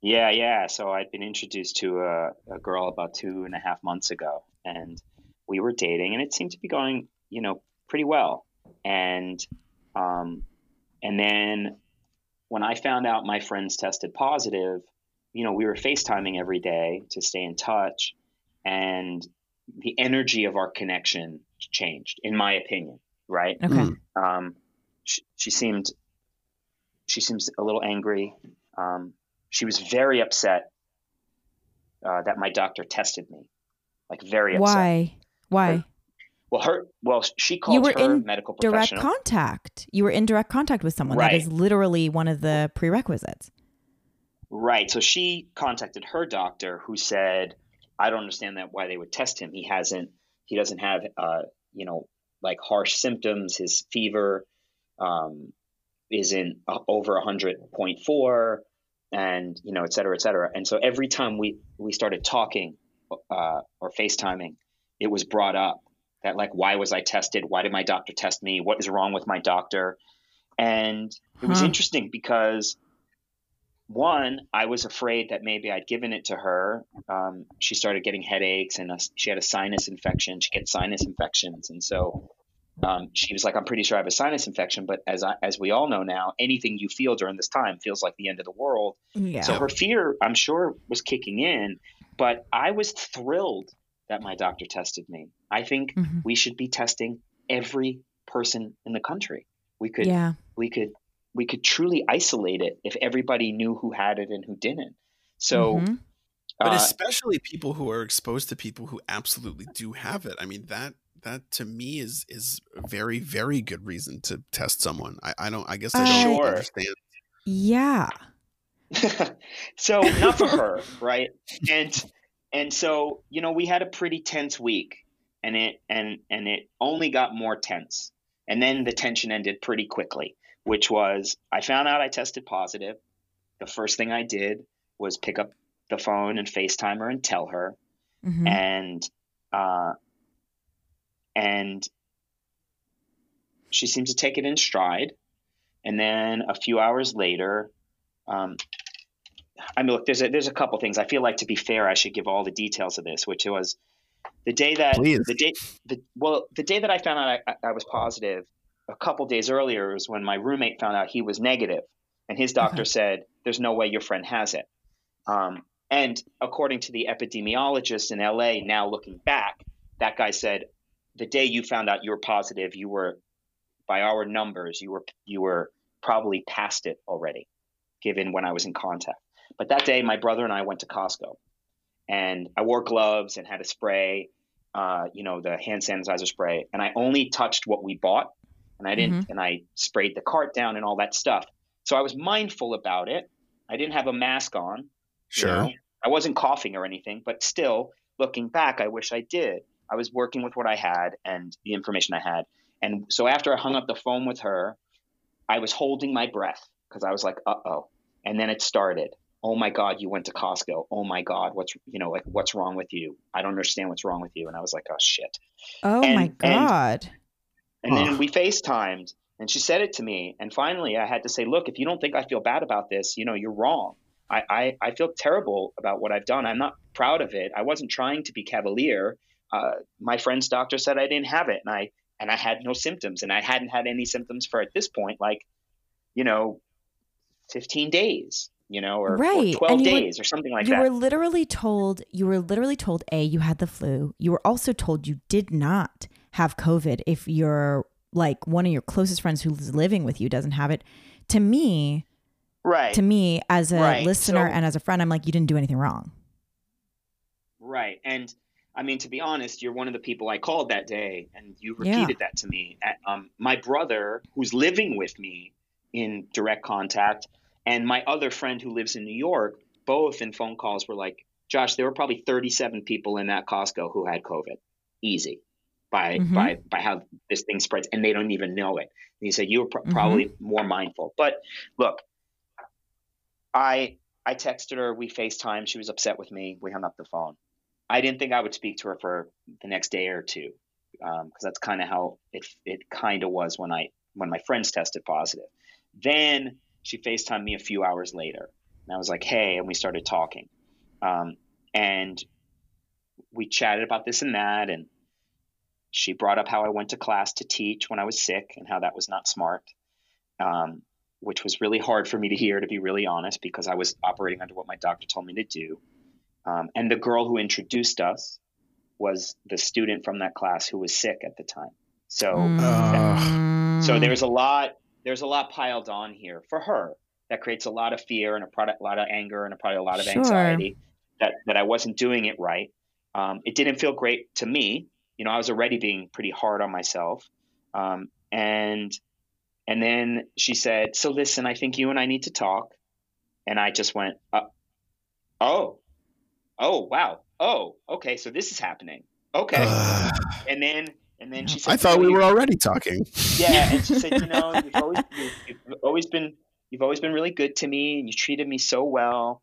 Yeah, yeah. So I'd been introduced to a, a girl about two and a half months ago, and we were dating, and it seemed to be going, you know, pretty well. And, um, and then when I found out my friends tested positive, you know, we were FaceTiming every day to stay in touch, and the energy of our connection changed, in my opinion, right? Okay. Um, She, she seemed, she seems a little angry. Um, she was very upset uh, that my doctor tested me, like very upset. Why? Why? Her, well, her, well, she called you were her in medical professional. Direct contact. You were in direct contact with someone. Right. That is literally one of the prerequisites. Right. So she contacted her doctor, who said, "I don't understand that why they would test him. He hasn't. He doesn't have, uh, you know, like harsh symptoms. His fever." Um, is in uh, over one hundred point four, and, you know, et cetera, et cetera. And so every time we, we started talking uh, or FaceTiming, it was brought up that, like, why was I tested? Why did my doctor test me? What is wrong with my doctor? And it was huh. interesting, because one, I was afraid that maybe I'd given it to her. Um, she started getting headaches, and a, she had a sinus infection. She gets sinus infections. And so um, she was like, I'm pretty sure I have a sinus infection. But as I, as we all know now, anything you feel during this time feels like the end of the world. Yeah. So her fear, I'm sure, was kicking in. But I was thrilled that my doctor tested me. I think mm-hmm. we should be testing every person in the country. We could, yeah. we could, we could truly isolate it if everybody knew who had it and who didn't. So, mm-hmm. uh, but especially people who are exposed to people who absolutely do have it. I mean, that, that to me is, is a very, very good reason to test someone. I, I don't, I guess I don't uh, sure. understand. Yeah. So not for her. Right. And, and so, you know, we had a pretty tense week, and it, and, and it only got more tense. And then the tension ended pretty quickly, which was, I found out I tested positive. The first thing I did was pick up the phone and FaceTime her and tell her. Mm-hmm. And, uh, and she seemed to take it in stride. And then a few hours later, um, I mean, look, there's a, there's a couple things. I feel like, to be fair, I should give all the details of this, which was the day that Please. the day, the, well, the day that I found out I, I was positive. A couple days earlier was when my roommate found out he was negative, and his doctor uh-huh. said, there's no way your friend has it. Um, and according to the epidemiologist in L A, now looking back, that guy said, the day you found out you were positive, you were, by our numbers, you were, you were probably past it already, given when I was in contact. But that day, my brother and I went to Costco, and I wore gloves and had a spray, uh, you know, the hand sanitizer spray. And I only touched what we bought. And I didn't, mm-hmm. and I sprayed the cart down and all that stuff. So I was mindful about it. I didn't have a mask on. Sure. You know? I wasn't coughing or anything, but still, looking back, I wish I did. I was working with what I had and the information I had. And so after I hung up the phone with her, I was holding my breath because I was like, uh-oh. And then it started. Oh my God, you went to Costco. Oh my God, what's, you know, like, what's wrong with you? I don't understand what's wrong with you. And I was like, oh shit. Oh and, my God. And, And then we FaceTimed, and she said it to me. And finally, I had to say, look, if you don't think I feel bad about this, you know, you're wrong. I, I, I feel terrible about what I've done. I'm not proud of it. I wasn't trying to be cavalier. Uh, my friend's doctor said I didn't have it, and I and I had no symptoms, and I hadn't had any symptoms for, at this point, like, you know, fifteen days, you know, or, right. or twelve days were, or something like you that. You were literally told, you were literally told, A, you had the flu. You were also told you did not have COVID if you're like one of your closest friends who's living with you doesn't have it. To me, right. To me as a right. listener so, and as a friend, I'm like, you didn't do anything wrong. Right. And I mean, to be honest, you're one of the people I called that day, and you repeated yeah. that to me. Um, my brother, who's living with me in direct contact, and my other friend who lives in New York, both in phone calls were like, Josh, there were probably thirty-seven people in that Costco who had COVID. Easy. By, mm-hmm. by by how this thing spreads, and they don't even know it. And you say you were pr- mm-hmm. probably more mindful. But look, I I texted her. We FaceTimed. She was upset with me. We hung up the phone. I didn't think I would speak to her for the next day or two, because um, that's kind of how it it kind of was when I when my friends tested positive. Then she FaceTimed me a few hours later, and I was like, hey, and we started talking, um, and we chatted about this and that, and she brought up how I went to class to teach when I was sick and how that was not smart, um, which was really hard for me to hear, to be really honest, because I was operating under what my doctor told me to do. Um, and the girl who introduced us was the student from that class who was sick at the time. So, uh. so there's a lot, there's a lot piled on here for her that creates a lot of fear and a product, a lot of anger and a probably a lot of sure. anxiety that, that I wasn't doing it right. Um, it didn't feel great to me. You know, I was already being pretty hard on myself. Um, and and then she said, so listen, I think you and I need to talk. And I just went, uh, oh, oh, wow. Oh, okay. So this is happening. Okay. Uh, and then and then she said, I thought we were already talking. Yeah. And she said, you know, you've always, you've, you've always been you've always been really good to me, and you treated me so well.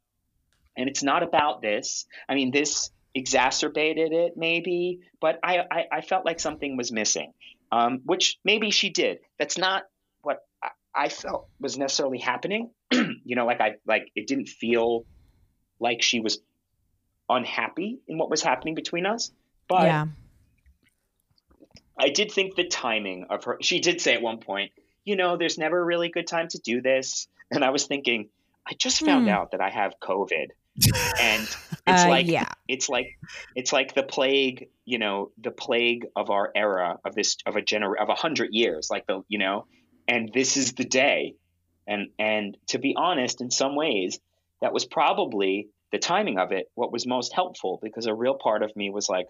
And it's not about this. I mean, this exacerbated it maybe, but I, I, I felt like something was missing, um, which maybe she did. That's not what I, I felt was necessarily happening. you know, like I, like it didn't feel like she was unhappy in what was happening between us, but yeah. I did think the timing of her, she did say at one point, you know, there's never a really good time to do this. And I was thinking, I just found mm. out that I have COVID. And it's uh, like, yeah. it's like, it's like the plague, you know, the plague of our era of this, of a gener of a hundred years, like the, you know, and this is the day. And, and to be honest, in some ways that was probably the timing of it, what was most helpful, because a real part of me was like,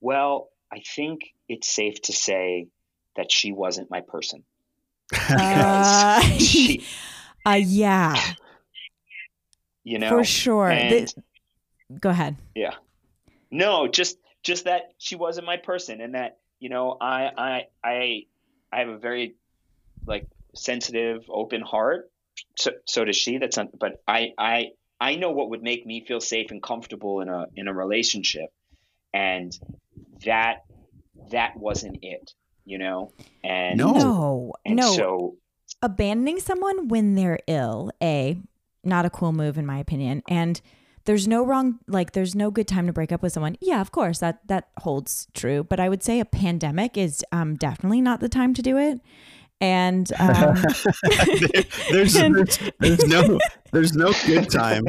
well, I think it's safe to say that she wasn't my person. Uh, she, uh, yeah. You know, for sure. And, this, go ahead. Yeah. No, just, just that she wasn't my person, and that, you know, I, I, I, I have a very like sensitive, open heart. So, so does she. That's, not, but I, I, I know what would make me feel safe and comfortable in a, in a relationship. And that, that wasn't it, you know? And no, and no. So abandoning someone when they're ill, A, not a cool move in my opinion. And there's no wrong, like there's no good time to break up with someone. Yeah, of course that, that holds true. But I would say a pandemic is um, definitely not the time to do it. And um, there, there's, there's there's no there's no good time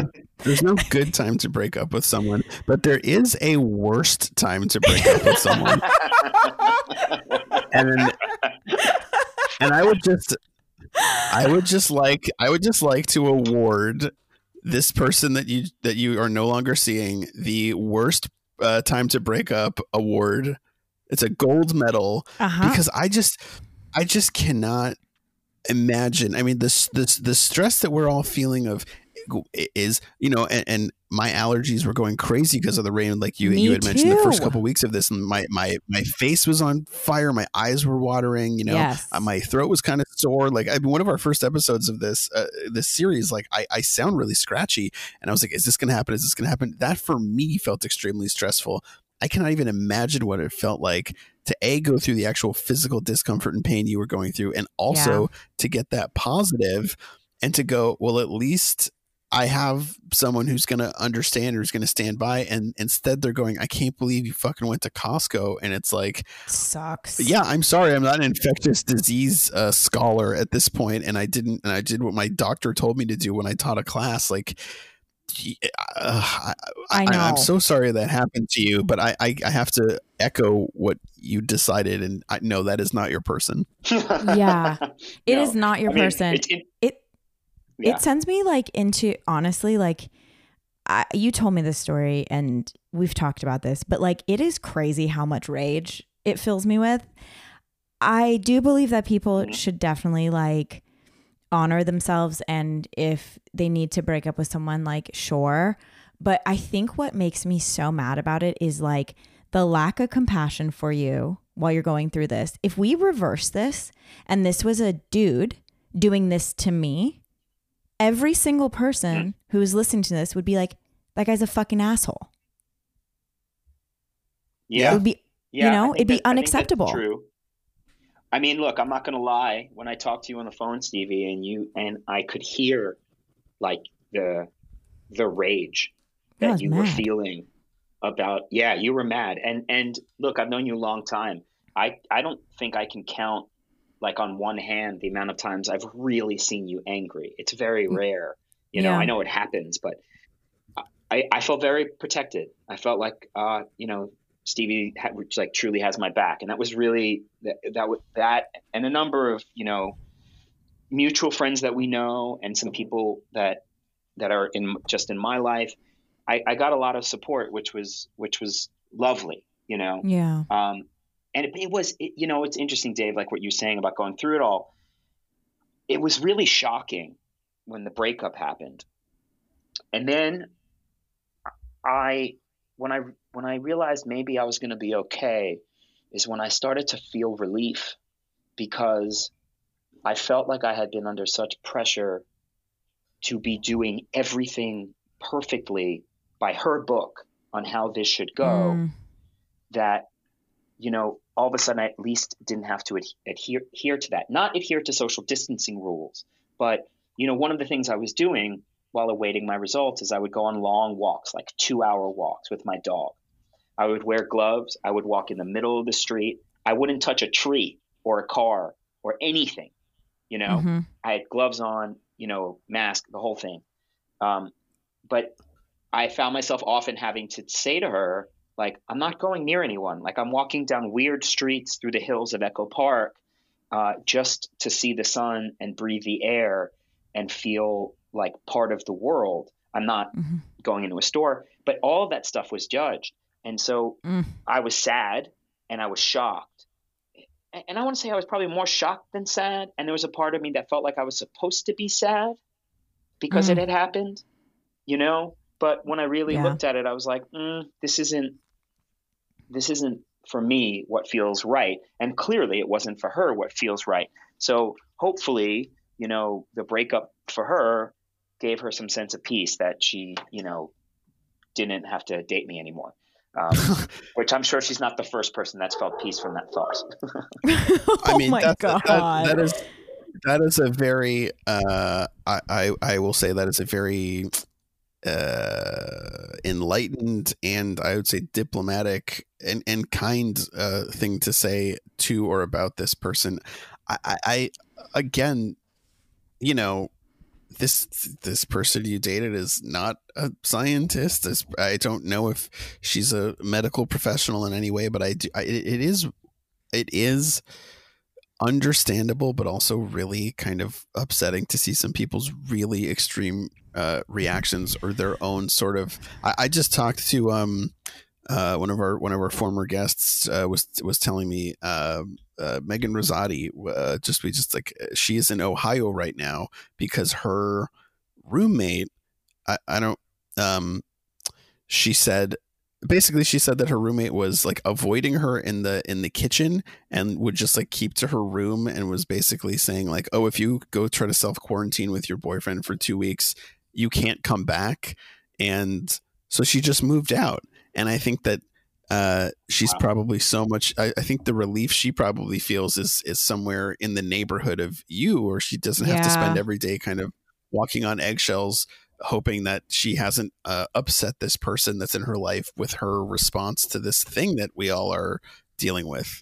there's no good time to break up with someone, but there is a worst time to break up with someone. and and I would just I would just like I would just like to award this person that you that you are no longer seeing the worst uh, time to break up award. It's a gold medal uh-huh. because I just. I just cannot imagine. I mean, this, this, the stress that we're all feeling of is, you know, and, and my allergies were going crazy because of the rain. Like you, Me you had too. mentioned the first couple of weeks of this, and my, my, my face was on fire. My eyes were watering, you know, yes. uh, my throat was kind of sore. Like I mean, one of our first episodes of this, uh, this series, like I, I sound really scratchy, and I was like, is this going to happen? Is this going to happen? That for me felt extremely stressful. I cannot even imagine what it felt like to A, go through the actual physical discomfort and pain you were going through, and also yeah. to get that positive and to go, well, at least I have someone who's going to understand or who's going to stand by. And instead they're going, I can't believe you fucking went to Costco. And it's like, sucks. Yeah. I'm sorry. I'm not an infectious disease uh, scholar at this point. And I didn't, and I did what my doctor told me to do when I taught a class. Like, Uh, I, I know. I, I'm so sorry that happened to you, but I, I, I have to echo what you decided, and I know that is not your person. Yeah, it no. is not your I person. Mean, it it, it, yeah. it sends me like into honestly, like I, you told me this story, and we've talked about this, but like it is crazy how much rage it fills me with. I do believe that people mm-hmm. should definitely like. honor themselves, and if they need to break up with someone, like sure, but I think what makes me so mad about it is like the lack of compassion for you while you're going through this. If we reverse this and this was a dude doing this to me, every single person who is listening to this would be like, that guy's a fucking asshole. Yeah, it would be, yeah, you know, it'd be that, unacceptable. I think that's true. I mean, look, I'm not going to lie. When I talked to you on the phone, Stevie, and you and I could hear like the the rage that, that you mad. were feeling about. Yeah, you were mad. And and look, I've known you a long time. I, I don't think I can count like on one hand the amount of times I've really seen you angry. It's very rare. You know, yeah. I know it happens, but I, I felt very protected. I felt like, uh, you know, Stevie had, which like truly has my back. And that was really that, that was that. And a number of, you know, mutual friends that we know and some people that, that are in just in my life, I, I got a lot of support, which was, which was lovely, you know? Yeah. Um, and it, it was, it, you know, it's interesting, Dave, like what you're saying about going through it all. It was really shocking when the breakup happened. And then I, when I, when I realized maybe I was going to be okay is when I started to feel relief, because I felt like I had been under such pressure to be doing everything perfectly by her book on how this should go mm. that, you know, all of a sudden I at least didn't have to adhere, adhere to that, not adhere to social distancing rules, but you know, one of the things I was doing while awaiting my results is I would go on long walks, like two hour walks with my dog. I would wear gloves. I would walk in the middle of the street. I wouldn't touch a tree or a car or anything. You know, mm-hmm. I had gloves on, you know, mask, the whole thing. Um, but I found myself often having to say to her, like, I'm not going near anyone. Like, I'm walking down weird streets through the hills of Echo Park uh, just to see the sun and breathe the air and feel like part of the world. I'm not mm-hmm. going into a store. But all of that stuff was judged. And so mm. I was sad and I was shocked. And I want to say I was probably more shocked than sad. And there was a part of me that felt like I was supposed to be sad because mm. it had happened, you know? But when I really yeah. looked at it, I was like, mm, this isn't, this isn't for me what feels right. And clearly it wasn't for her what feels right. So hopefully, you know, the breakup for her gave her some sense of peace that she, you know, didn't have to date me anymore. Um, which I'm sure she's not the first person that's felt peace from that thought. I mean, oh my God. That, that is that is a very uh, I, I I will say that is a very uh, enlightened and I would say diplomatic and and kind uh, thing to say to or about this person. I, I, I again, you know. This this person you dated is not a scientist. It's, I don't know if she's a medical professional in any way, but I do. I, it is it is understandable, but also really kind of upsetting to see some people's really extreme uh, reactions or their own sort of. I, I just talked to um uh one of our one of our former guests uh, was was telling me uh, Uh, Megan Rosati, uh, just we just like she is in Ohio right now because her roommate, I, I don't, um, she said basically she said that her roommate was like avoiding her in the in the kitchen and would just like keep to her room and was basically saying like, oh, if you go try to self quarantine with your boyfriend for two weeks, you can't come back, and so she just moved out, and I think that. Uh, she's wow. probably so much. I, I think the relief she probably feels is is somewhere in the neighborhood of you, or she doesn't have yeah. to spend every day kind of walking on eggshells, hoping that she hasn't uh, upset this person that's in her life with her response to this thing that we all are dealing with.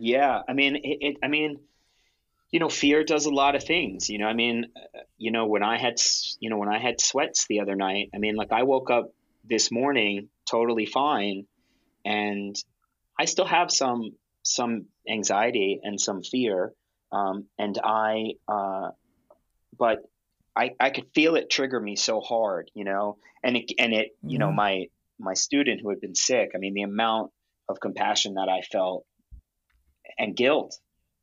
Yeah, I mean, it, it, I mean, you know, fear does a lot of things. You know, I mean, uh, you know, when I had, you know, when I had sweats the other night, I mean, like I woke up this morning totally fine. And I still have some some anxiety and some fear, um, and I, uh, but I I could feel it trigger me so hard, you know. And it and it, mm-hmm. you know, my my student who had been sick. I mean, the amount of compassion that I felt and guilt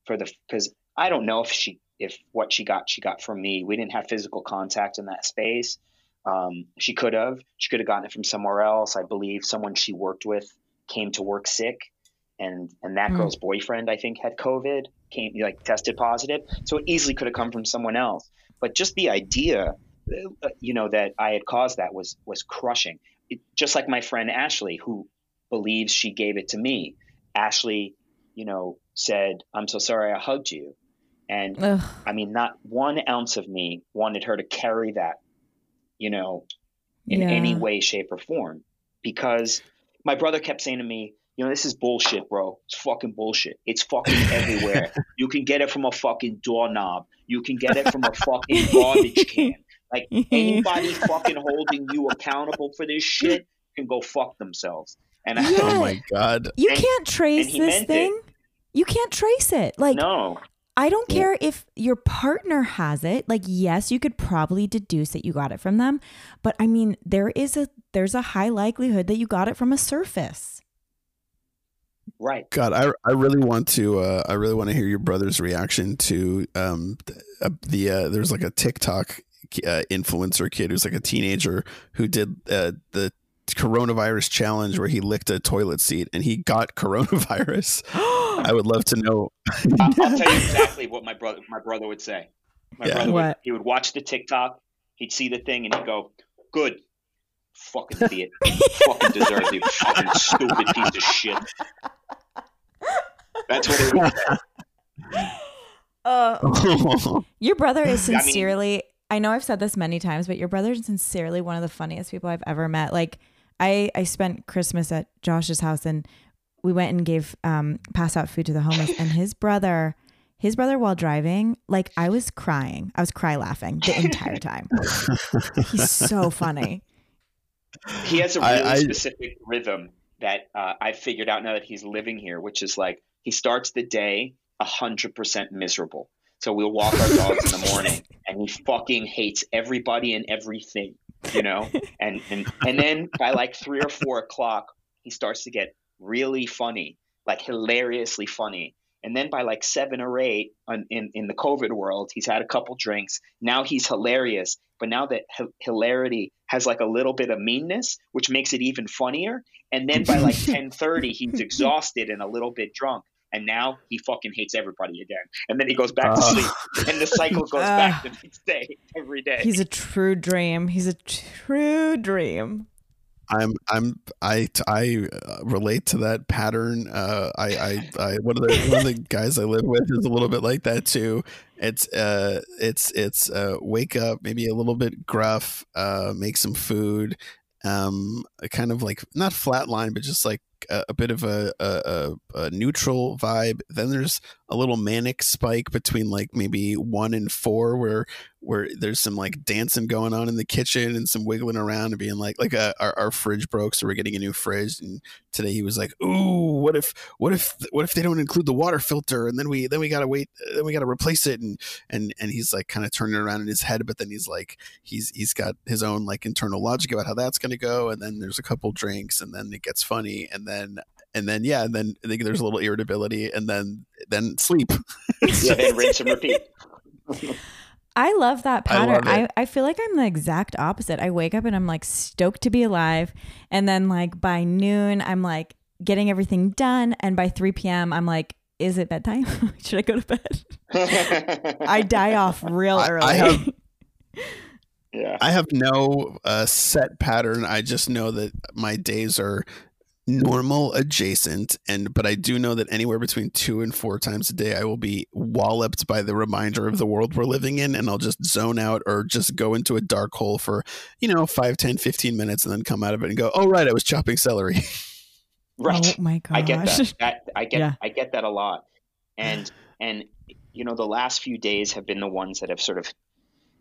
for the because I don't know if she if what she got she got from me. We didn't have physical contact in that space. Um, she could have she could have gotten it from somewhere else. I believe someone she worked with came to work sick, and and that mm. girl's boyfriend, I think, had COVID, came like tested positive, so it easily could have come from someone else. But just the idea, you know, that I had caused that was was crushing. It, just like my friend Ashley, who believes she gave it to me. Ashley, you know, said, "I'm so sorry, I hugged you," and Ugh. I mean, not one ounce of me wanted her to carry that, you know, in yeah. any way, shape, or form, because. My brother kept saying to me, you know, this is bullshit, bro. It's fucking bullshit. It's fucking everywhere. You can get it from a fucking doorknob. You can get it from a fucking garbage can. Like, anybody fucking holding you accountable for this shit can go fuck themselves. And I, yeah. oh my God. You and, can't trace this thing. It. You can't trace it. Like, no. I don't yeah. care if your partner has it. Like, yes, you could probably deduce that you got it from them, but I mean, there is a there's a high likelihood that you got it from a surface. Right. God, I I really want to uh, I really want to hear your brother's reaction to um the, the uh, there's like a TikTok uh, influencer kid who's like a teenager who did uh, the coronavirus challenge where he licked a toilet seat and he got coronavirus. I would love to know. I'll tell you exactly what my brother my brother would say. My yeah. brother would, he would watch the TikTok, he'd see the thing, and he'd go, "Good, fucking idiot, fucking deserves you, fucking stupid piece of shit." That's what he would say. Uh, your brother is sincerely, I, mean, I know I've said this many times, but your brother is sincerely one of the funniest people I've ever met. Like I, I spent Christmas at Josh's house and we went and gave, um, pass out food to the homeless, and his brother, his brother while driving, like I was crying, I was cry laughing the entire time. He's so funny. He has a really I, I, specific rhythm that uh, I figured out now that he's living here, which is like he starts the day one hundred percent miserable. So we'll walk our dogs in the morning and he fucking hates everybody and everything, you know? And, and, and then by like three or four o'clock, he starts to get really funny, like hilariously funny. And then by like seven or eight on, in, in the COVID world, he's had a couple drinks. Now he's hilarious. But now that h- hilarity has like a little bit of meanness, which makes it even funnier. And then by like ten thirty, he's exhausted and a little bit drunk. And now he fucking hates everybody again. And then he goes back oh. to sleep. And the cycle goes uh, back the next day, every day. He's a true dream. He's a true dream. I'm I'm I I relate to that pattern. Uh, I I, I one of the one of the guys I live with is a little bit like that too. It's uh it's it's uh wake up maybe a little bit gruff, uh make some food, um kind of like not flatline but just like a, a bit of a, a a neutral vibe. Then there's a little manic spike between like maybe one and four where where there's some like dancing going on in the kitchen and some wiggling around and being like like a, our, our fridge broke, so we're getting a new fridge, and today he was like, ooh, what if what if what if they don't include the water filter, and then we then we gotta wait then we gotta replace it, and and and he's like kind of turning around in his head, but then he's like he's he's got his own like internal logic about how that's gonna go, and then there's a couple drinks and then it gets funny, and then And then, yeah, and then I think there's a little irritability, and then then sleep. Yeah, then rinse and repeat. I love that pattern. I, I, I feel like I'm the exact opposite. I wake up and I'm like stoked to be alive. And then like by noon, I'm like getting everything done. And by three p.m., I'm like, is it bedtime? Should I go to bed? I die off real early. I, I have- yeah. I have no uh, set pattern. I just know that my days are normal adjacent, and but I do know that anywhere between two and four times a day I will be walloped by the reminder of the world we're living in, and I'll just zone out or just go into a dark hole for, you know, five, ten, fifteen minutes, and then come out of it and go, oh right, I was chopping celery. Right. Oh my gosh. I get that, that I get yeah. I get that a lot, and and you know the last few days have been the ones that have sort of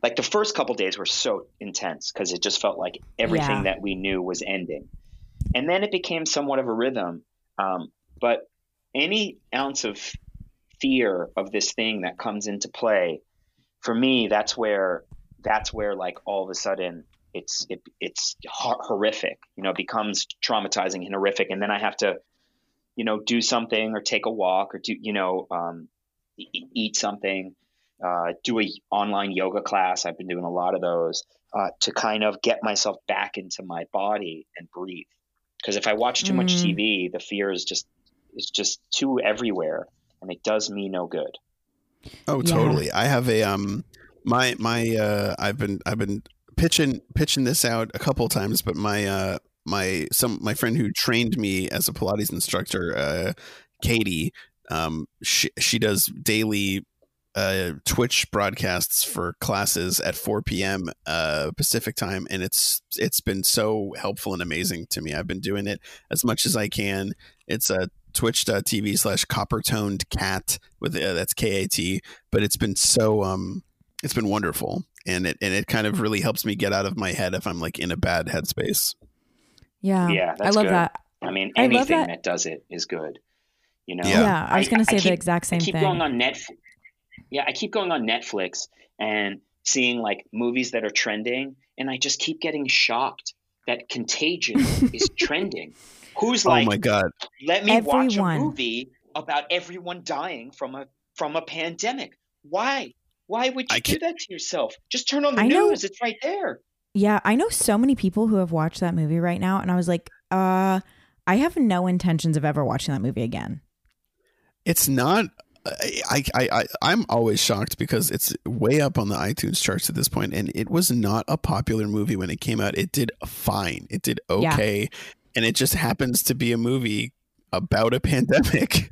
like the first couple days were so intense because it just felt like everything yeah. that we knew was ending. And then it became somewhat of a rhythm. Um, but any ounce of fear of this thing that comes into play, for me, that's where that's where like all of a sudden it's it, it's horrific. You know, it becomes traumatizing and horrific. And then I have to, you know, do something or take a walk or do you know um, eat something, uh, do a online yoga class. I've been doing a lot of those uh, to kind of get myself back into my body and breathe. Because if I watch too much mm. T V, the fear is just it's just too everywhere, and it does me no good. Oh, yeah. Totally. I have a um, my my uh, I've been I've been pitching pitching this out a couple of times, but my uh my some my friend who trained me as a Pilates instructor, uh, Katie, um, she she does daily uh Twitch broadcasts for classes at four p.m. uh Pacific time, and it's it's been so helpful and amazing to me. I've been doing it as much as I can. It's a uh, twitch.tv slash copper toned cat with uh, that's K A T, but it's been so um it's been wonderful, and it and it kind of really helps me get out of my head if I'm like in a bad headspace. Yeah, yeah, that's I love good. That. I mean, anything I that. that does it is good. You know. Yeah, yeah I was gonna I, say I keep, the exact same I keep thing. Keep going on Netflix. Yeah, I keep going on Netflix and seeing like movies that are trending, and I just keep getting shocked that Contagion is trending. Who's like, oh my God, let me everyone. watch a movie about everyone dying from a from a pandemic. Why? Why would you I do can... that to yourself? Just turn on the I news. Know... It's right there. Yeah, I know so many people who have watched that movie right now, and I was like, uh, I have no intentions of ever watching that movie again. It's not... I, I, I, I'm always shocked because it's way up on the iTunes charts at this point, and it was not a popular movie when it came out. It did fine. It did okay. Yeah. And it just happens to be a movie about a pandemic.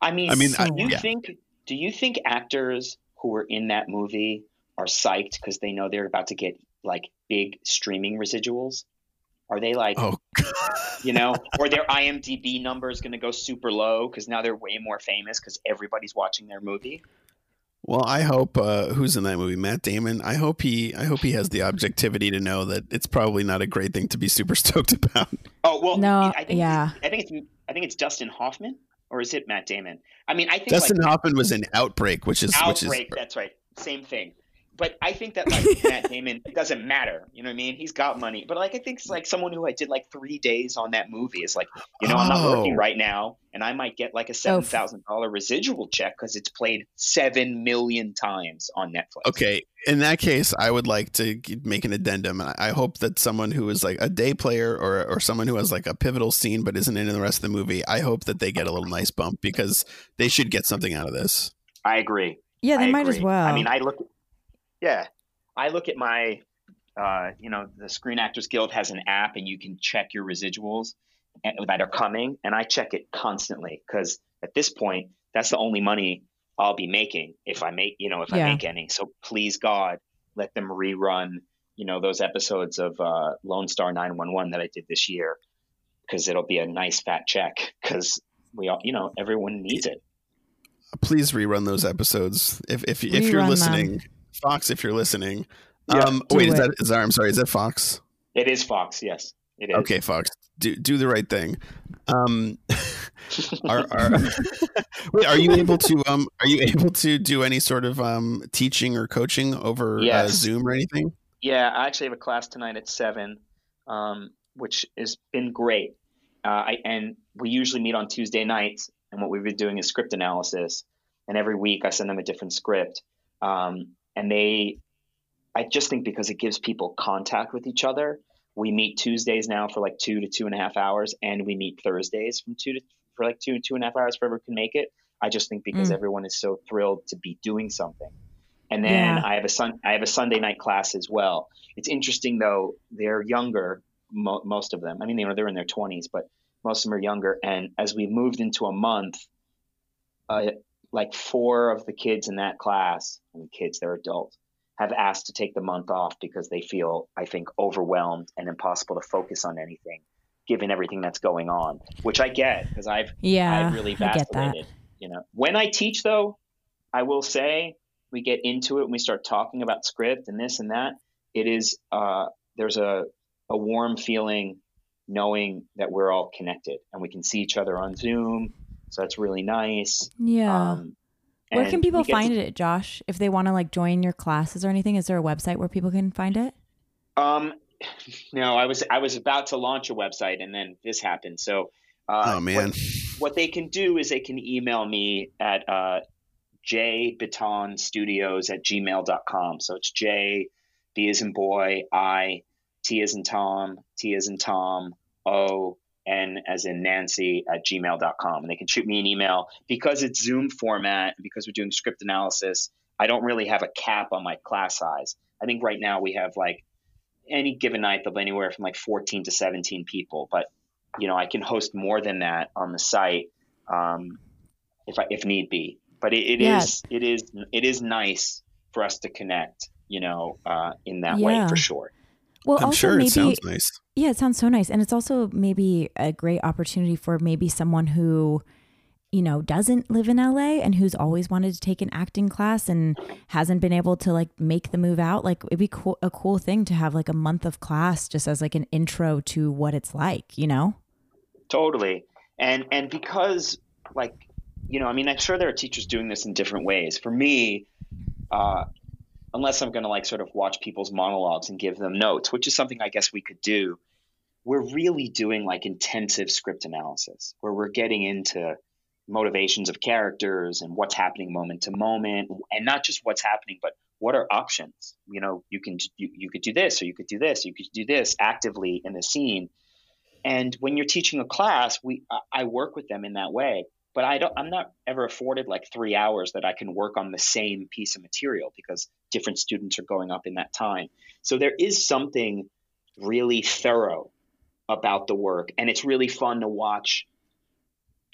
I mean, I mean, so I, you yeah. think Do you think actors who were in that movie are psyched because they know they're about to get like big streaming residuals? Are they like, oh, you know, or their I M D B number is going to go super low because now they're way more famous because everybody's watching their movie? Well, I hope uh, who's in that movie, Matt Damon. I hope he I hope he has the objectivity to know that it's probably not a great thing to be super stoked about. Oh, well, no, I think yeah. I think it's I think it's Dustin Hoffman, or is it Matt Damon? I mean, I think Dustin like, Hoffman was in Outbreak, which is Outbreak, which is, that's right. Same thing. But I think that like Matt Damon, it doesn't matter. You know what I mean? He's got money. But like I think it's like someone who I did like three days on that movie is like, you know, oh. I'm not working right now, and I might get like a seven thousand dollar residual check because it's played seven million times on Netflix. Okay, in that case, I would like to make an addendum. I hope that someone who is like a day player or or someone who has like a pivotal scene but isn't in the rest of the movie, I hope that they get a little nice bump because they should get something out of this. I agree. Yeah, they I might agree. as well. I mean, I look. Yeah. I look at my, uh, you know, the Screen Actors Guild has an app and you can check your residuals that are coming. And I check it constantly because at this point, that's the only money I'll be making if I make, you know, if yeah. I make any. So please, God, let them rerun, you know, those episodes of uh, Lone Star nine one one that I did this year because it'll be a nice fat check because we all, you know, everyone needs it. Please rerun those episodes if if, if you're listening. Them. Fox, if you're listening, yeah, um, wait, it. is that is that, I'm sorry, is that Fox? It is Fox. Yes, it is. Okay, Fox, do do the right thing. Um, are are, wait, are you able to um, are you able to do any sort of um, teaching or coaching over yes. uh, Zoom or anything? Yeah, I actually have a class tonight at seven, um, which has been great. Uh, I and we usually meet on Tuesday nights, and what we've been doing is script analysis. And every week, I send them a different script. Um, And they, I just think because it gives people contact with each other. We meet Tuesdays now for like two to two and a half hours, and we meet Thursdays from two to for like two two and a half hours. Whoever can make it. I just think because mm. everyone is so thrilled to be doing something. And then yeah. I have a sun I have a Sunday night class as well. It's interesting though; they're younger, mo- most of them. I mean, you know, they're in their twenties, but most of them are younger. And as we moved into a month, uh, like four of the kids in that class, and kids, they're adults, have asked to take the month off because they feel, I think, overwhelmed and impossible to focus on anything, given everything that's going on, which I get because I've, yeah, I've really vacillated. You know, when I teach, though, I will say we get into it and we start talking about script and this and that. It is uh, there's a, a warm feeling knowing that we're all connected and we can see each other on Zoom. So that's really nice. Yeah. Um, where can people find to, it, Josh? If they want to like join your classes or anything, is there a website where people can find it? Um, no, I was I was about to launch a website and then this happened. So uh, oh, man. What, what they can do is they can email me at uh, jbatonstudios at gmail dot com. So it's J, B as in boy, I, T as in Tom, T as in Tom, O, N as in Nancy at gmail dot com. And they can shoot me an email because it's Zoom format, because we're doing script analysis. I don't really have a cap on my class size. I think right now we have like any given night, there'll be anywhere from like fourteen to seventeen people, but you know, I can host more than that on the site. Um, if I, if need be, but it, it yeah. is, it is, it is nice for us to connect, you know, uh, in that yeah. way for sure. Well, I'm also sure maybe, it sounds nice. Yeah, it sounds so nice. And it's also maybe a great opportunity for maybe someone who, you know, doesn't live in L A and who's always wanted to take an acting class and hasn't been able to like make the move out. Like it'd be cool, a cool thing to have like a month of class just as like an intro to what it's like, you know? Totally. And, and because like, you know, I mean, I'm sure there are teachers doing this in different ways. For me, uh, unless I'm going to like sort of watch people's monologues and give them notes, which is something I guess we could do. We're really doing like intensive script analysis where we're getting into motivations of characters and what's happening moment to moment, and not just what's happening, but what are options? You know, you can, you, you could do this, or you could do this, or you could do this actively in the scene. And when you're teaching a class, we, I work with them in that way. But I don't, I'm not ever afforded like three hours that I can work on the same piece of material because different students are going up in that time. So there is something really thorough about the work. And it's really fun to watch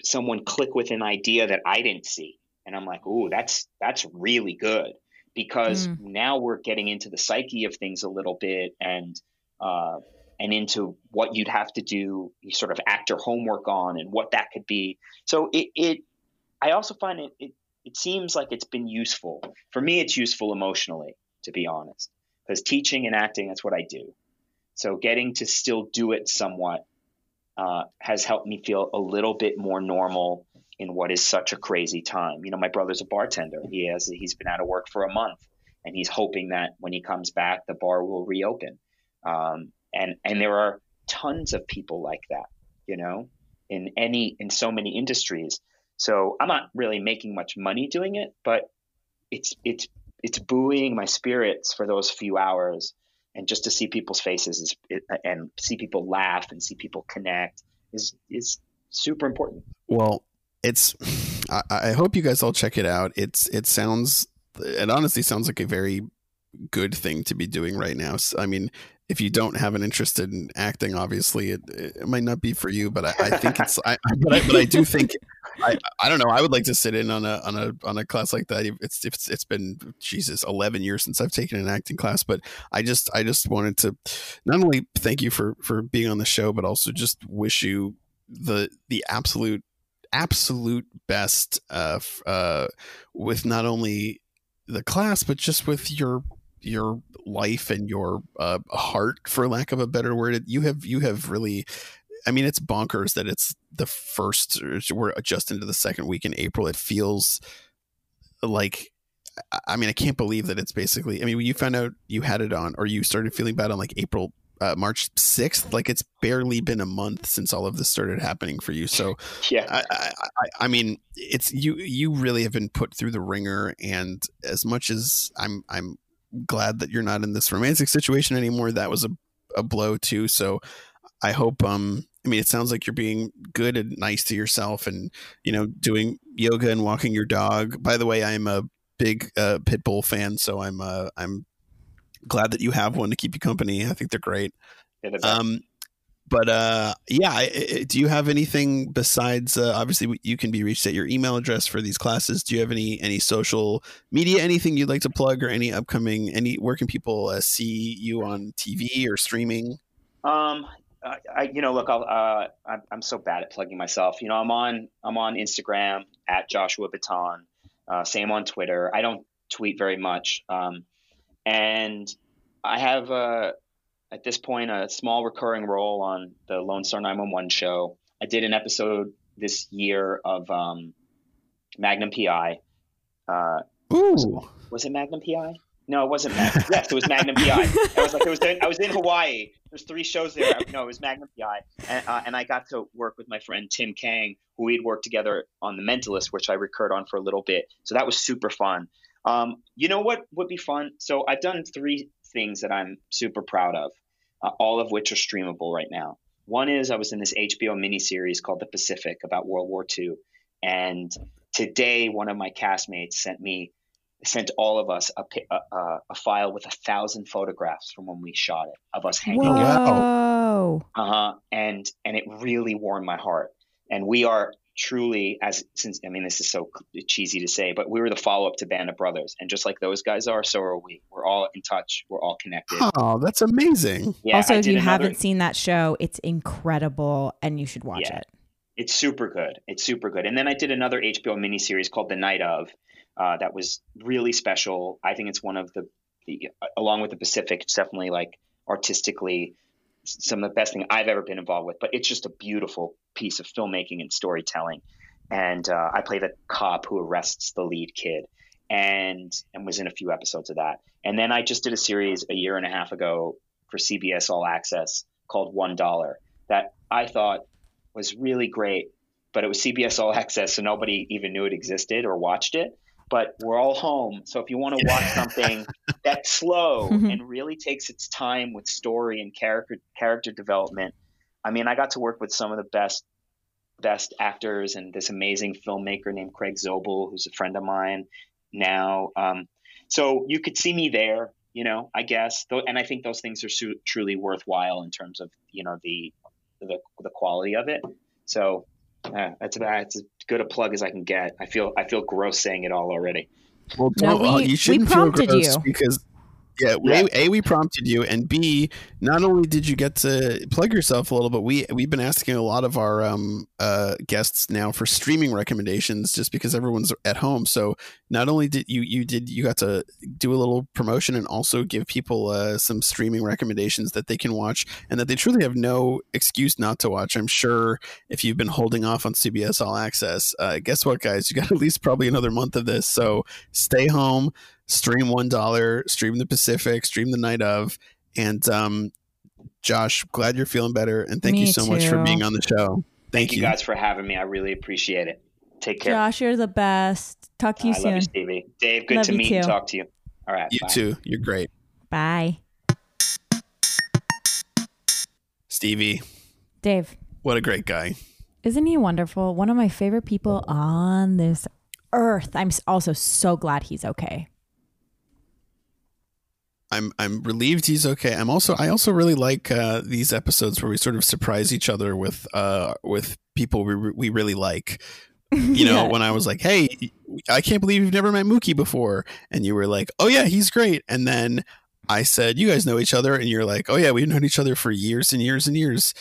someone click with an idea that I didn't see And I'm like, ooh, that's that's really good, because mm. now we're getting into the psyche of things a little bit, and uh, and into what you'd have to do, sort of actor homework on, and what that could be. So it, it I also find it, it it seems like it's been useful for me. It's useful emotionally, to be honest, because teaching and acting, that's what I do. So getting to still do it somewhat uh, has helped me feel a little bit more normal in what is such a crazy time. You know, my brother's a bartender. He has, he's been out of work for a month, and he's hoping that when he comes back, the bar will reopen. Um, and, and there are tons of people like that, you know, in any, in so many industries. So I'm not really making much money doing it, but it's, it's, it's buoying my spirits for those few hours. And just to see people's faces is, it, and see people laugh and see people connect is, is super important. Well, it's, I, I hope you guys all check it out. It's, it sounds, it honestly sounds like a very good thing to be doing right now. So, I mean, if you don't have an interest in acting, obviously it, it might not be for you, but I, I think it's, I, but I, but I do think, I, I don't know. I would like to sit in on a, on a, on a class like that. It's, it's, it's been, Jesus, eleven years since I've taken an acting class, but I just, I just wanted to not only thank you for, for being on the show, but also just wish you the, the absolute, absolute best uh, uh, with not only the class, but just with your, your life and your uh, heart, for lack of a better word. You have, you have really, I mean, it's bonkers that it's the first, we're just into the second week in April. It feels like, I mean, I can't believe that it's basically, I mean, when you found out you had it on, or you started feeling bad on like April, uh, March sixth, like it's barely been a month since all of this started happening for you. So yeah, I, I, I, I mean, it's, you, you really have been put through the ringer. And as much as I'm, I'm glad that you're not in this romantic situation anymore, that was a, a blow too. So I hope, um, I mean, it sounds like you're being good and nice to yourself, and, you know, doing yoga and walking your dog. By the way, I'm a big uh, pit bull fan, so I'm uh, I'm glad that you have one to keep you company. I think they're great. Yeah, they're um, but uh, yeah, I, I, do you have anything besides? Uh, obviously, you can be reached at your email address for these classes. Do you have any any social media, anything you'd like to plug, or any upcoming? Any where can people uh, see you on T V or streaming? Um. Uh, I, you know, look, I'll, uh, I'm, I'm so bad at plugging myself. You know, I'm on, I'm on Instagram at Joshua Bitton, uh, same on Twitter. I don't tweet very much. Um, and I have, uh, at this point, a small recurring role on the Lone Star nine one one show. I did an episode this year of, um, Magnum P I, uh, Ooh. Was, it, was it Magnum P I? No, it wasn't Magnum. Yes, it was Magnum P I. I was like, it was in, I was in Hawaii. There's three shows there. No, it was Magnum P I, and, uh, and I got to work with my friend Tim Kang, who we'd worked together on The Mentalist, which I recurred on for a little bit. So that was super fun. Um, you know what would be fun? So I've done three things that I'm super proud of, uh, all of which are streamable right now. One is I was in this H B O miniseries called The Pacific about World War Two, and today one of my castmates sent me. Sent all of us a, a, a file with a thousand photographs from when we shot it of us hanging out. Uh huh. And and it really warmed my heart. And we are truly, as since I mean this is so cheesy to say, but we were the follow up to Band of Brothers, and just like those guys are, so are we. We're all in touch. We're all connected. Oh, that's amazing. Yeah, also, I if you another... haven't seen that show, it's incredible, and you should watch yeah. it. It's super good. It's super good. And then I did another H B O miniseries called The Night Of. Uh, that was really special. I think it's one of the, the, along with The Pacific, it's definitely like artistically some of the best thing I've ever been involved with. But it's just a beautiful piece of filmmaking and storytelling. And uh, I play the cop who arrests the lead kid, and and was in a few episodes of that. And then I just did a series a year and a half ago for C B S All Access called one dollar that I thought was really great, but it was C B S All Access, so nobody even knew it existed or watched it. But we're all home. So if you want to watch something that's slow mm-hmm. and really takes its time with story and character character development, I mean, I got to work with some of the best best actors and this amazing filmmaker named Craig Zobel, who's a friend of mine now. Um, so you could see me there, you know, I guess. And I think those things are su- truly worthwhile in terms of, you know, the, the the quality of it. So Uh, that's about it's as good a plug as I can get. I feel I feel gross saying it all already. Well, no, well we, you shouldn't we prompted feel gross you. Because yeah, yeah. A, a we prompted you, and B, not only did you get to plug yourself a little, but we we've been asking a lot of our um uh guests now for streaming recommendations just because everyone's at home. So not only did you you did you got to do a little promotion and also give people uh, some streaming recommendations that they can watch and that they truly have no excuse not to watch. I'm sure if you've been holding off on C B S All Access, uh, guess what, guys? You got at least probably another month of this. So stay home. Stream one dollar, stream The Pacific, stream The Night Of. And um, Josh, glad you're feeling better. And thank me you so too. much for being on the show. Thank, thank you. you guys for having me. I really appreciate it. Take care. Josh, you're the best. Talk to you I soon. I love you, Stevie. Dave, good love to meet too. and talk to you. All right. You bye. too. You're great. Bye. Stevie. Dave. What a great guy. Isn't he wonderful? One of my favorite people on this earth. I'm also so glad he's okay. I'm I'm relieved he's okay. I'm also I also really like uh, these episodes where we sort of surprise each other with uh with people we we really like. You know, yeah. When I was like, "Hey, I can't believe you've never met Mookie before," and you were like, "Oh yeah, he's great," and then I said, "You guys know each other," and you're like, "Oh yeah, we've known each other for years and years and years,"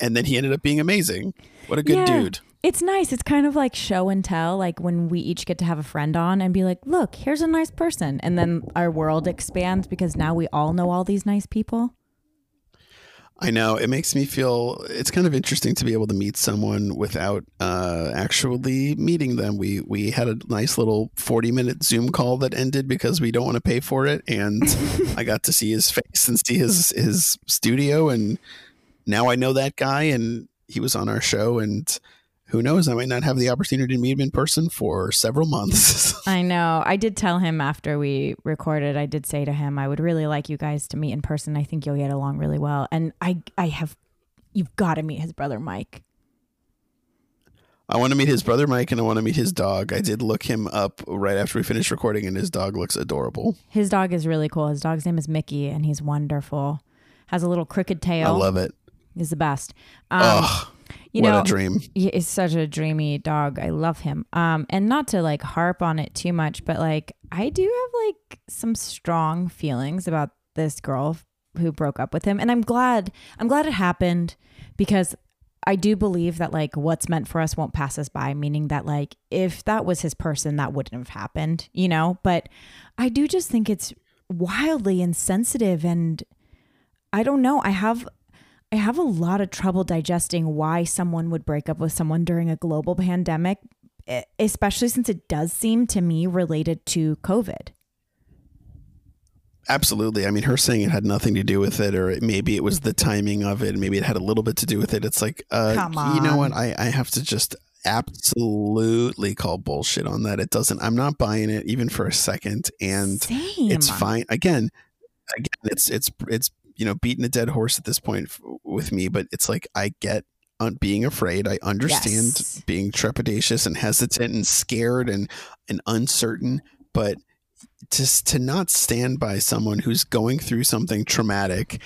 and then he ended up being amazing. What a good yeah. dude. It's nice. It's kind of like show and tell, like when we each get to have a friend on and be like, look, here's a nice person. And then our world expands because now we all know all these nice people. I know. It makes me feel it's kind of interesting to be able to meet someone without uh, actually meeting them. We we had a nice little forty minute Zoom call that ended because we don't want to pay for it. And I got to see his face and see his his studio. And now I know that guy and he was on our show and who knows? I might not have the opportunity to meet him in person for several months. I know. I did tell him after we recorded, I did say to him, I would really like you guys to meet in person. I think you'll get along really well. And I, I have, you've got to meet his brother, Mike. I want to meet his brother, Mike, and I want to meet his dog. I did look him up right after we finished recording and his dog looks adorable. His dog is really cool. His dog's name is Mickey and he's wonderful. Has a little crooked tail. I love it. He's the best. Um, Ugh. You what know, a dream. It's such a dreamy dog. I love him. Um, and not to like harp on it too much, but like I do have like some strong feelings about this girl who broke up with him. And I'm glad, I'm glad it happened because I do believe that like what's meant for us won't pass us by. Meaning that like if that was his person, that wouldn't have happened, you know, but I do just think it's wildly insensitive. And I don't know. I have I have a lot of trouble digesting why someone would break up with someone during a global pandemic, especially since it does seem to me related to COVID. Absolutely. I mean, her saying it had nothing to do with it, or maybe it was the timing of it. Maybe it had a little bit to do with it. It's like, uh, Come on. You know what? I, I have to just absolutely call bullshit on that. It doesn't, I'm not buying it even for a second. And Same. It's fine. Again, again, it's, it's, it's, you know, beating a dead horse at this point f- with me, but it's like, I get on being afraid. I understand yes. being trepidatious and hesitant and scared and, and uncertain, but just to not stand by someone who's going through something traumatic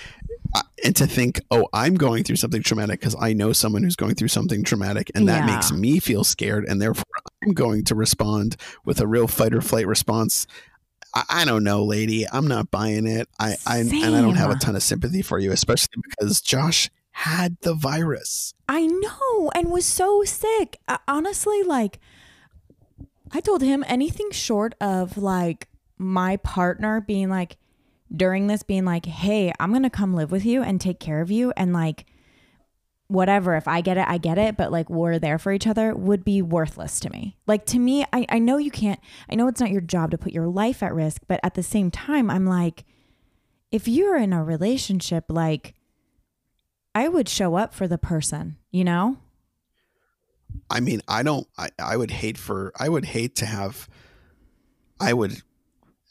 uh, and to think, oh, I'm going through something traumatic because I know someone who's going through something traumatic and that yeah. makes me feel scared. And therefore I'm going to respond with a real fight or flight response. I don't know, lady. I'm not buying it. I, I and I don't have a ton of sympathy for you, especially because Josh had the virus. I know, and was so sick. I, honestly, like I told him anything short of like my partner being like during this being like, hey, I'm going to come live with you and take care of you. And like, whatever, if I get it, I get it. But like we're there for each other would be worthless to me. Like to me, I, I know you can't, I know it's not your job to put your life at risk. But at the same time, I'm like, if you're in a relationship, like I would show up for the person, you know? I mean, I don't, I, I would hate for, I would hate to have, I would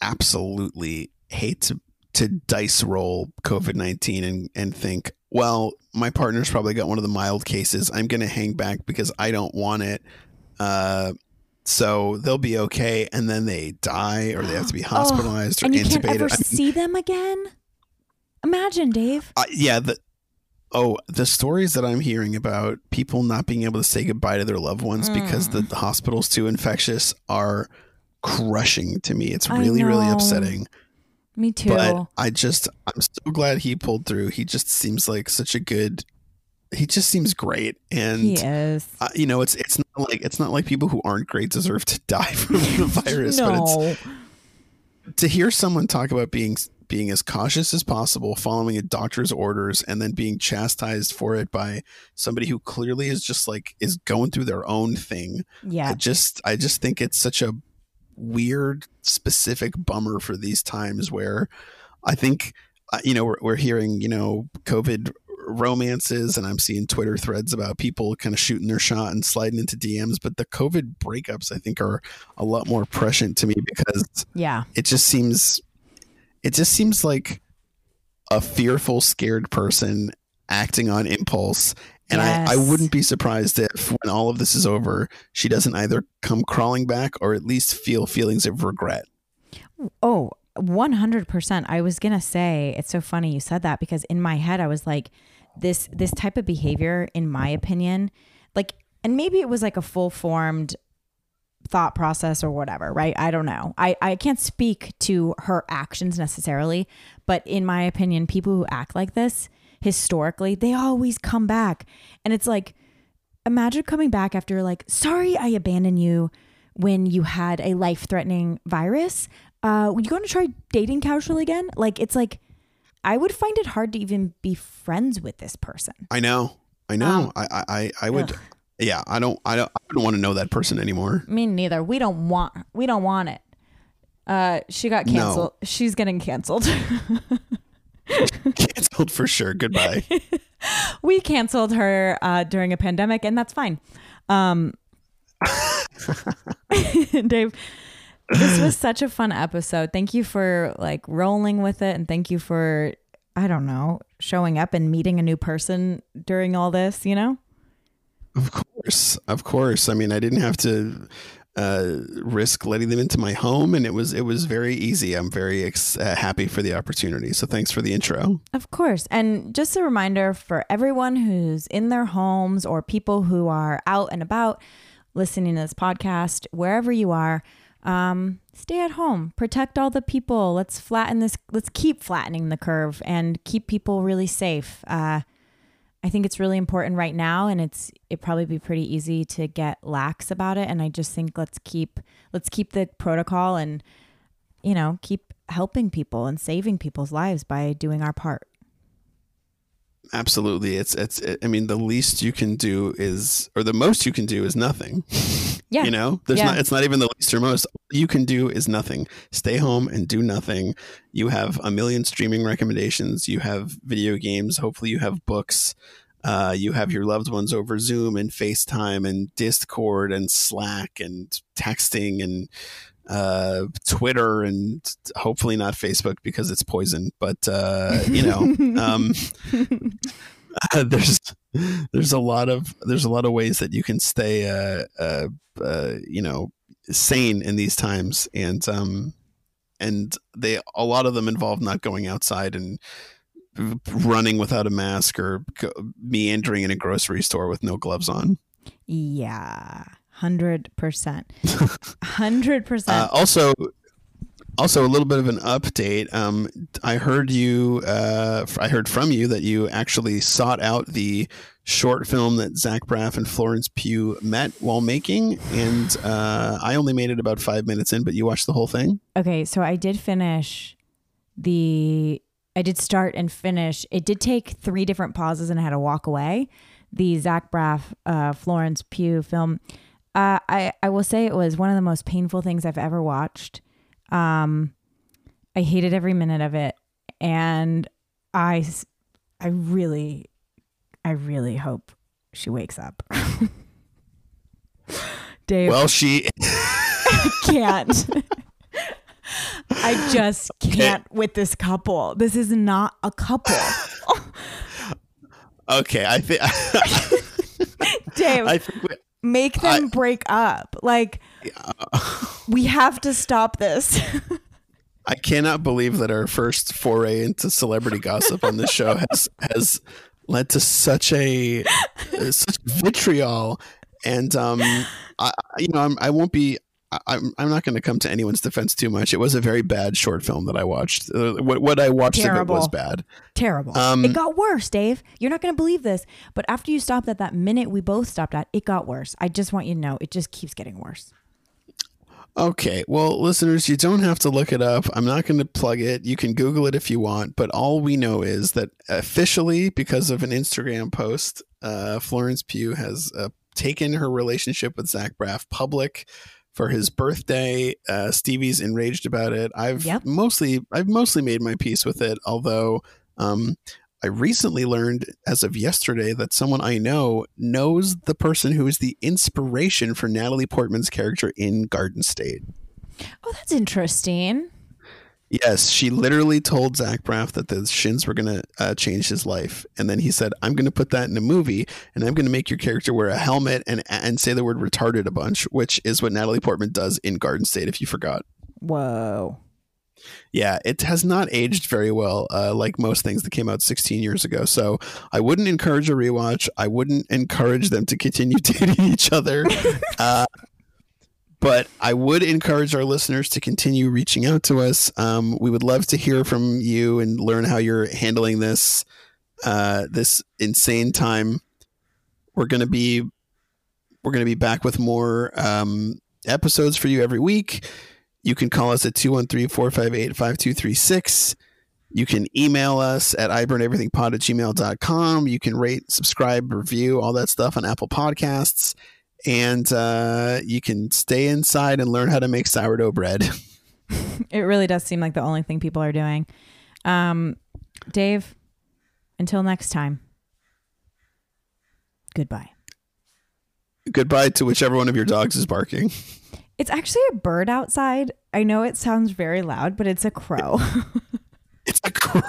absolutely hate to, to dice roll COVID nineteen and, and think, well, my partner's probably got one of the mild cases. I'm going to hang back because I don't want it. Uh, so they'll be okay. And then they die or they have to be hospitalized oh, or and intubated. And you can't ever I mean, see them again? Imagine, Dave. Uh, yeah. The, Oh, the stories that I'm hearing about people not being able to say goodbye to their loved ones mm. because the hospital's too infectious are crushing to me. It's really, really upsetting. Me too. But I just, I'm so glad he pulled through. He just seems like such a good, he just seems great. And he is. Uh, you know, it's, it's not like, it's not like people who aren't great deserve to die from the virus, no. but it's to hear someone talk about being being as cautious as possible, following a doctor's orders, and then being chastised for it by somebody who clearly is just like is going through their own thing. Yeah. I just, I just think it's such a weird, specific bummer for these times where I think, you know, we're, we're hearing, you know, COVID romances, and I'm seeing Twitter threads about people kind of shooting their shot and sliding into D Ms, but the COVID breakups I think are a lot more prescient to me because yeah, it just seems, it just seems like a fearful, scared person acting on impulse. And yes. I, I wouldn't be surprised if when all of this is over, she doesn't either come crawling back or at least feel feelings of regret. Oh, one hundred percent. I was going to say, it's so funny you said that because in my head, I was like, this, this type of behavior, in my opinion, like, and maybe it was like a full formed thought process or whatever, right? I don't know. I, I can't speak to her actions necessarily, but in my opinion, people who act like this, historically, they always come back. And it's like, imagine coming back after like, sorry, I abandoned you when you had a life-threatening virus. Uh, you going to try dating casually again? Like, it's like, I would find it hard to even be friends with this person. I know. I know. Um, I, I, I would. Ugh. Yeah. I don't, I don't, I don't want to know that person anymore. Me neither. We don't want, we don't want it. Uh, she got canceled. No. She's getting canceled. Canceled for sure. Goodbye. We canceled her uh, during a pandemic, and that's fine. Um, Dave, this was such a fun episode. Thank you for like rolling with it, and thank you for, I don't know, showing up and meeting a new person during all this, you know? Of course. Of course. I mean, I didn't have to Uh, risk letting them into my home, and it was it was very easy. I'm very ex- uh, happy for the opportunity. So thanks for the intro. Of course. And just a reminder for everyone who's in their homes or people who are out and about listening to this podcast, wherever you are, um, stay at home, protect all the people. Let's flatten this. Let's keep flattening the curve and keep people really safe. Uh, I think it's really important right now, and it's it'd probably be pretty easy to get lax about it. And I just think let's keep let's keep the protocol, and you know, keep helping people and saving people's lives by doing our part. Absolutely, it's it's. It, I mean, the least you can do is, or the most you can do is nothing. Yeah, you know, there's yeah. not. It's not even the least or most. All you can do is nothing. Stay home and do nothing. You have a million streaming recommendations. You have video games. Hopefully, you have books. Uh, you have your loved ones over Zoom and FaceTime and Discord and Slack and texting and uh, Twitter and hopefully not Facebook because it's poison. But uh, you know, um, uh, there's there's a lot of there's a lot of ways that you can stay uh, uh, uh, you know sane in these times, and um, and they a lot of them involve not going outside and running without a mask or meandering in a grocery store with no gloves on. Yeah. Hundred percent. Hundred percent. Also, also a little bit of an update. Um, I heard you, uh, I heard from you that you actually sought out the short film that Zach Braff and Florence Pugh met while making. And, uh, I only made it about five minutes in, but you watched the whole thing. Okay. So I did finish the, I did start and finish. It did take three different pauses and I had to walk away. The Zach Braff, uh, Florence Pugh film. Uh, I, I will say it was one of the most painful things I've ever watched. Um, I hated every minute of it. And I, I really, I really hope she wakes up. Dave. Well, she I can't. I just can't okay. with this couple. This is not a couple. Okay, I think Dave, I think we, make them I, break up. Like yeah. We have to stop this. I cannot believe that our first foray into celebrity gossip on this show has has led to such a such vitriol, and um, I, you know, I'm, I won't be. I'm I'm not going to come to anyone's defense too much. It was a very bad short film that I watched. Uh, what what I watched of it was bad. Terrible. Um, it got worse, Dave. You're not going to believe this, but after you stopped at that minute we both stopped at, it got worse. I just want you to know, it just keeps getting worse. Okay. Well, listeners, you don't have to look it up. I'm not going to plug it. You can Google it if you want, but all we know is that officially, because of an Instagram post, uh, Florence Pugh has uh, taken her relationship with Zach Braff public. For his birthday, uh, Stevie's enraged about it. I've yep. mostly, I've mostly made my peace with it. Although, um, I recently learned, as of yesterday, that someone I know knows the person who is the inspiration for Natalie Portman's character in Garden State. Oh, that's interesting. Yes, she literally told Zach Braff that the shins were going to uh, change his life. And then he said, I'm going to put that in a movie, and I'm going to make your character wear a helmet and and say the word retarded a bunch, which is what Natalie Portman does in Garden State, if you forgot. Whoa. Yeah, it has not aged very well, uh, like most things that came out sixteen years ago. So I wouldn't encourage a rewatch. I wouldn't encourage them to continue dating each other. Uh But I would encourage our listeners to continue reaching out to us. Um, we would love to hear from you and learn how you're handling this uh, this insane time. We're gonna be we're gonna be back with more um, episodes for you every week. You can call us at two one three, four five eight, five two three six. You can email us at i burn everything pod at gmail dot com. You can rate, subscribe, review, all that stuff on Apple Podcasts. And uh, you can stay inside and learn how to make sourdough bread. It really does seem like the only thing people are doing. Um, Dave, until next time. Goodbye. Goodbye to whichever one of your dogs is barking. It's actually a bird outside. I know it sounds very loud, but it's a crow. It's a crow.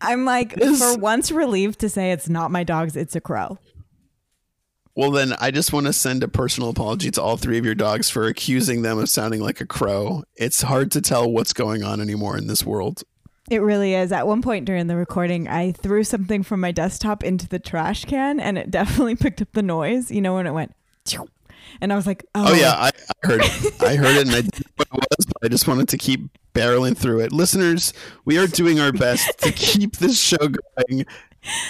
I'm like, this, for once relieved to say it's not my dogs, it's a crow. Well, then I just want to send a personal apology to all three of your dogs for accusing them of sounding like a crow. It's hard to tell what's going on anymore in this world. It really is. At one point during the recording, I threw something from my desktop into the trash can, and it definitely picked up the noise, you know, when it went. And I was like, oh, oh yeah, I, I heard it. I heard it, and I didn't know what it was, but I just wanted to keep barreling through it. Listeners, we are doing our best to keep this show going,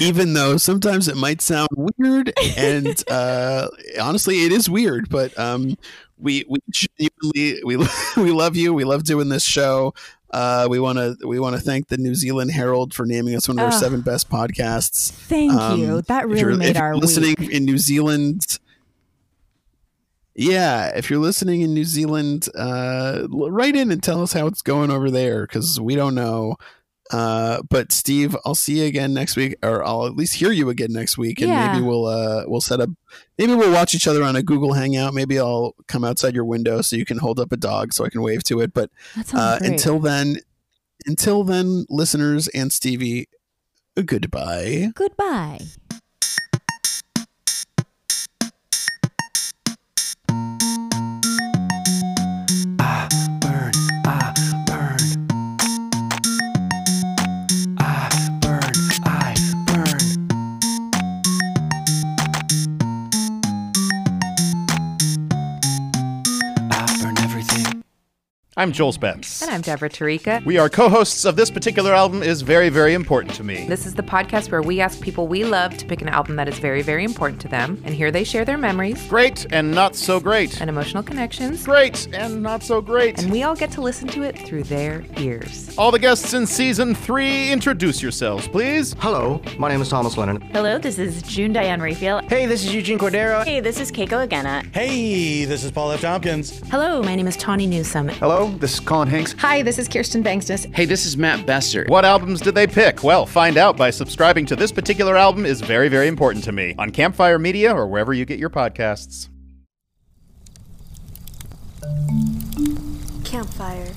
even though sometimes it might sound weird, and uh, honestly, it is weird. But um, we we genuinely we we love you. We love doing this show. Uh, we want to we want to thank the New Zealand Herald for naming us one of oh, our seven best podcasts. Thank um, you. That really if you're, made if you're our listening week. In New Zealand. Yeah, if you're listening in New Zealand, uh, write in and tell us how it's going over there, because we don't know. Uh, but Steve, I'll see you again next week, or I'll at least hear you again next week, and yeah. maybe we'll uh, we'll set up. Maybe we'll watch each other on a Google Hangout. Maybe I'll come outside your window so you can hold up a dog so I can wave to it. But uh, until then, until then, listeners and Stevie, goodbye. Goodbye. I'm Joel Spence. And I'm Deborah Tarika. We are co-hosts of This Particular Album Is Very, Very Important To Me. This is the podcast where we ask people we love to pick an album that is very, very important to them. And here they share their memories. Great and not so great. And emotional connections. Great and not so great. And we all get to listen to it through their ears. All the guests in season three, introduce yourselves, please. Hello, my name is Thomas Lennon. Hello, this is June Diane Raphael. Hey, this is Eugene Cordero. Hey, this is Keiko Agena. Hey, this is Paul F. Tompkins. Hello, my name is Tawny Newsome. Hello. This is Colin Hanks. Hi, this is Kirsten Bangsness. Hey, this is Matt Besser. What albums did they pick? Well, find out by subscribing to This Particular Album Is Very, Very Important To Me on Campfire Media or wherever you get your podcasts. Campfire.